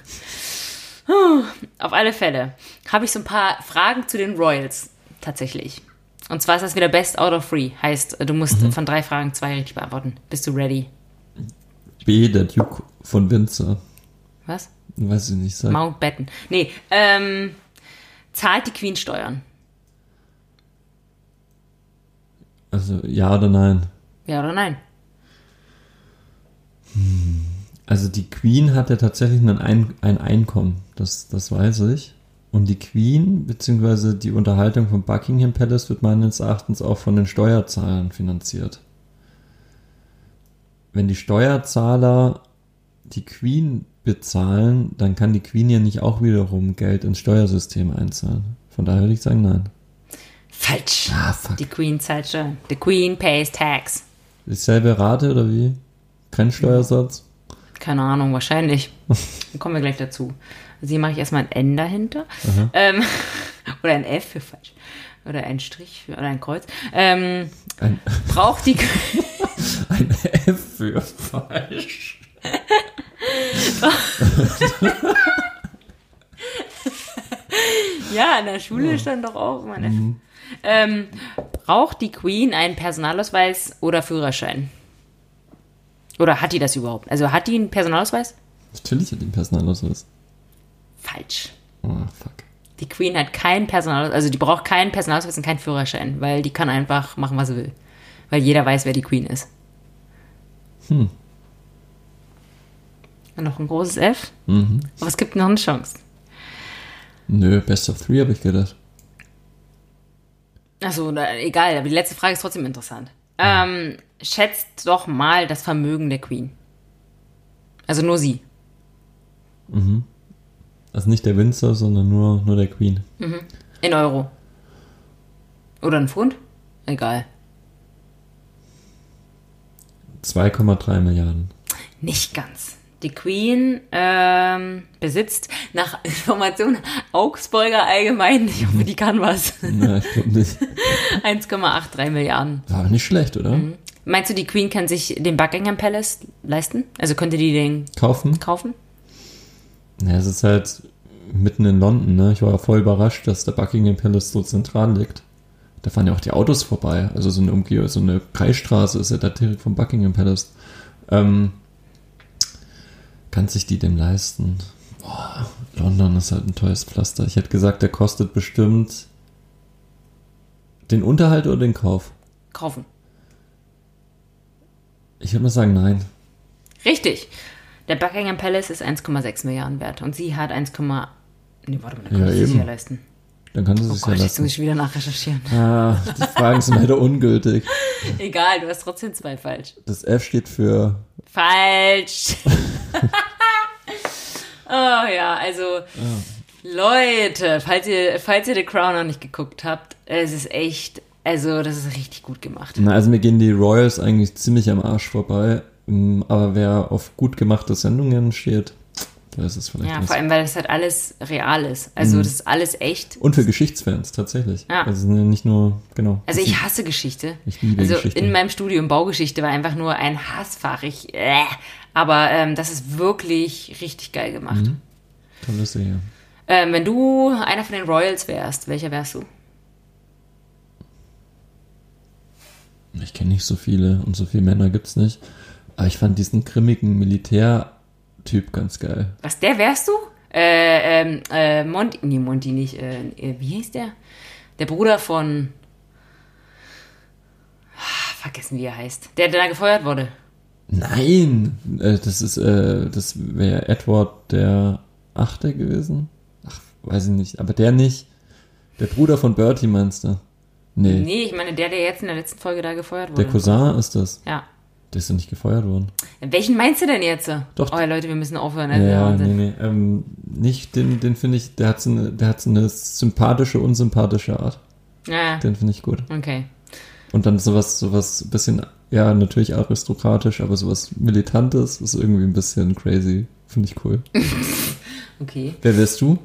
Huh. Auf alle Fälle habe ich so ein paar Fragen zu den Royals tatsächlich. Und zwar ist das wieder Best Out of Three. Heißt, du musst mhm. von drei Fragen zwei richtig beantworten. Bist du ready? B, der Duke von Windsor. Was? Weiß ich nicht. Sag. Mountbatten. Nee, ähm, zahlt die Queen Steuern? Also ja oder nein? Ja oder nein? Hm. Also die Queen hat ja tatsächlich ein, ein-, ein Einkommen, das, das weiß ich. Und die Queen, beziehungsweise die Unterhaltung von Buckingham Palace wird meines Erachtens auch von den Steuerzahlern finanziert. Wenn die Steuerzahler die Queen bezahlen, dann kann die Queen ja nicht auch wiederum Geld ins Steuersystem einzahlen. Von daher würde ich sagen, nein. Falsch. Ah, fuck. Die Queen zahlt schon. The Queen pays tax. Dieselbe Rate oder wie? Grenzsteuersatz? Keine Ahnung, wahrscheinlich. Dann kommen wir gleich dazu. Also hier mache ich erstmal ein N dahinter. Ähm, oder ein F für falsch. Oder ein Strich für, oder ein Kreuz. Ähm, ein braucht die ein F für falsch. Ja, in der Schule ja. stand doch auch meine mhm. ähm, braucht die Queen einen Personalausweis oder Führerschein? Oder hat die das überhaupt? Also hat die einen Personalausweis? Natürlich hat die einen Personalausweis. Falsch. Oh, fuck. Die Queen hat keinen Personalausweis, also die braucht keinen Personalausweis und keinen Führerschein, weil die kann einfach machen, was sie will. Weil jeder weiß, wer die Queen ist. Hm. Noch ein großes F. Mhm. Aber es gibt noch eine Chance. Nö, Best of Three habe ich gedacht. Achso, egal. Aber die letzte Frage ist trotzdem interessant. Ja. Ähm, schätzt doch mal das Vermögen der Queen. Also nur sie. Mhm. Also nicht der Windsor, sondern nur, nur der Queen. Mhm. In Euro. Oder in Pfund? Egal. zwei Komma drei Milliarden. Nicht ganz. Die Queen ähm, besitzt nach Informationen Augsburger Allgemein, ich hoffe, die kann was. Nein, ich glaube nicht. eins Komma dreiundachtzig Milliarden. War nicht schlecht, oder? Mhm. Meinst du, die Queen kann sich den Buckingham Palace leisten? Also könnte die den kaufen? Kaufen? Ja, es ist halt mitten in London, ne? Ich war ja voll überrascht, dass der Buckingham Palace so zentral liegt. Da fahren ja auch die Autos vorbei. Also so eine Umgehung, so eine Kreisstraße ist ja da direkt vom Buckingham Palace. Ähm, kann sich die dem leisten? Boah, London ist halt ein teures Pflaster. Ich hätte gesagt, der kostet bestimmt den Unterhalt oder den Kauf? Kaufen. Ich würde mal sagen, nein. Richtig. Der Buckingham Palace ist eins Komma sechs Milliarden wert und sie hat eins, nee, warte mal, dann kann ja, sie eben. sich ja leisten. Dann kann sie sich oh Gott, ja leisten. Jetzt muss ich wieder nachrecherchieren. Ah, die Fragen sind leider ungültig. Egal, du hast trotzdem zwei falsch. Das F steht für... Falsch. Oh ja, also... Ah. Leute, falls ihr, falls ihr The Crown noch nicht geguckt habt, es ist echt... Also, das ist richtig gut gemacht. Na, also mir gehen die Royals eigentlich ziemlich am Arsch vorbei. Aber wer auf gut gemachte Sendungen steht, da ist es vielleicht ja, was. Vor allem, weil das halt alles real ist. Also, mhm. das ist alles echt. Und für Geschichtsfans, tatsächlich. Ja. Also, nicht nur, genau. Also, ich hasse Geschichte. Ich liebe also Geschichte. In meinem Studium Baugeschichte war einfach nur ein Hassfach. Ich, äh, aber ähm, das ist wirklich richtig geil gemacht. Mhm. Tolle Serie. Ähm, wenn du einer von den Royals wärst, welcher wärst du? Ich kenne nicht so viele und so viele Männer gibt's nicht. Aber ich fand diesen grimmigen Militärtyp ganz geil. Was, der wärst du? Äh, ähm, äh, Monty, nee, Monty nicht, äh, wie hieß der? Der Bruder von, ah, vergessen wie er heißt, der, der da gefeuert wurde. Nein, äh, das ist, äh, das wäre Edward der Achte gewesen. Ach, weiß ich nicht, aber der nicht. Der Bruder von Bertie meinst du? Nee. Nee, ich meine, der, der jetzt in der letzten Folge da gefeuert wurde. Der Cousin ist das. Ja. Der ist ja nicht gefeuert worden. Welchen meinst du denn jetzt? Doch. Oh, Leute, wir müssen aufhören. Also ja, nee, nee. Ähm, nicht, den, den finde ich, der hat so eine, der hat so eine sympathische, unsympathische Art. Ja. Den finde ich gut. Okay. Und dann sowas, sowas bisschen, ja, natürlich aristokratisch, aber sowas Militantes ist irgendwie ein bisschen crazy. Finde ich cool. Okay. Wer wärst du?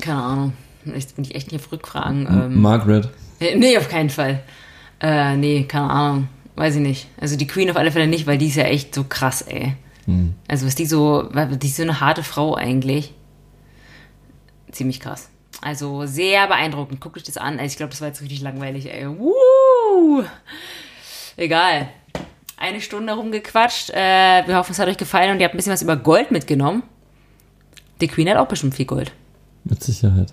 Keine Ahnung. Jetzt bin ich echt hier auf Rückfragen. Ähm, Margaret. Nee, auf keinen Fall. Äh, nee, keine Ahnung. Weiß ich nicht. Also die Queen auf alle Fälle nicht, weil die ist ja echt so krass, ey. Hm. Also was die so, die ist so eine harte Frau eigentlich. Ziemlich krass. Also sehr beeindruckend. Guckt euch das an. Also ich glaube, das war jetzt richtig langweilig, ey. Woo! Egal. Eine Stunde rumgequatscht. Äh, wir hoffen, es hat euch gefallen und ihr habt ein bisschen was über Gold mitgenommen. Die Queen hat auch bestimmt viel Gold. Mit Sicherheit.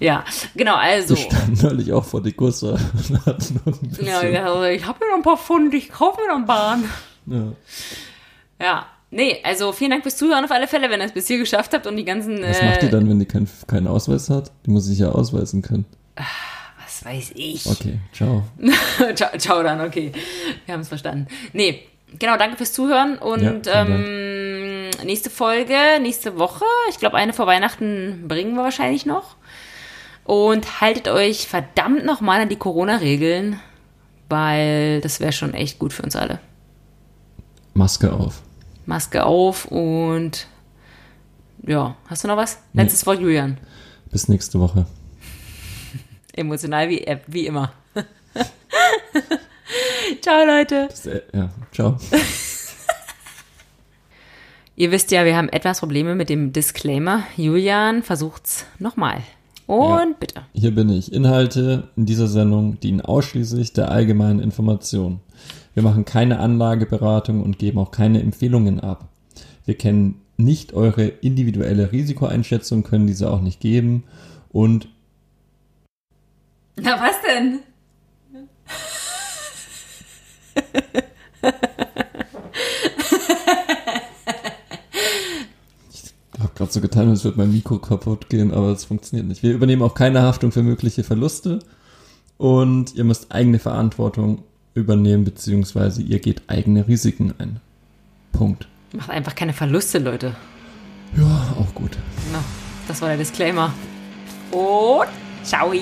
Ja, genau, also. Ich stand neulich auch vor Degussa und hatte noch ein bisschen. Ja, also ich habe ja noch ein paar Pfund, ich kaufe mir noch einen Bahn. Ja. Ja, nee, also vielen Dank fürs Zuhören auf alle Fälle, wenn ihr es bis hier geschafft habt und die ganzen... Was äh, macht ihr dann, wenn ihr keinen, keinen Ausweis hat? Die muss sich ja ausweisen können. Was weiß ich. Okay, ciao. ciao, ciao dann, okay. Wir haben es verstanden. Nee, genau, danke fürs Zuhören und... Ja, ähm, nächste Folge, nächste Woche. Ich glaube, eine vor Weihnachten bringen wir wahrscheinlich noch. Und haltet euch verdammt nochmal an die Corona-Regeln, weil das wäre schon echt gut für uns alle. Maske auf. Maske auf und ja, hast du noch was? Nee. Letztes Wort, Julian. Bis nächste Woche. Emotional wie, wie immer. Ciao, Leute. Das, äh, ja, ciao. Ihr wisst ja, wir haben etwas Probleme mit dem Disclaimer. Julian, versucht's nochmal. Und ja, bitte. Hier bin ich. Inhalte in dieser Sendung dienen ausschließlich der allgemeinen Information. Wir machen keine Anlageberatung und geben auch keine Empfehlungen ab. Wir kennen nicht eure individuelle Risikoeinschätzung, können diese auch nicht geben und... Na, was denn? So getan, als wird mein Mikro kaputt gehen, aber es funktioniert nicht. Wir übernehmen auch keine Haftung für mögliche Verluste und ihr müsst eigene Verantwortung übernehmen, beziehungsweise ihr geht eigene Risiken ein. Punkt. Macht einfach keine Verluste, Leute. Ja, auch gut. Na, das war der Disclaimer. Und ciao.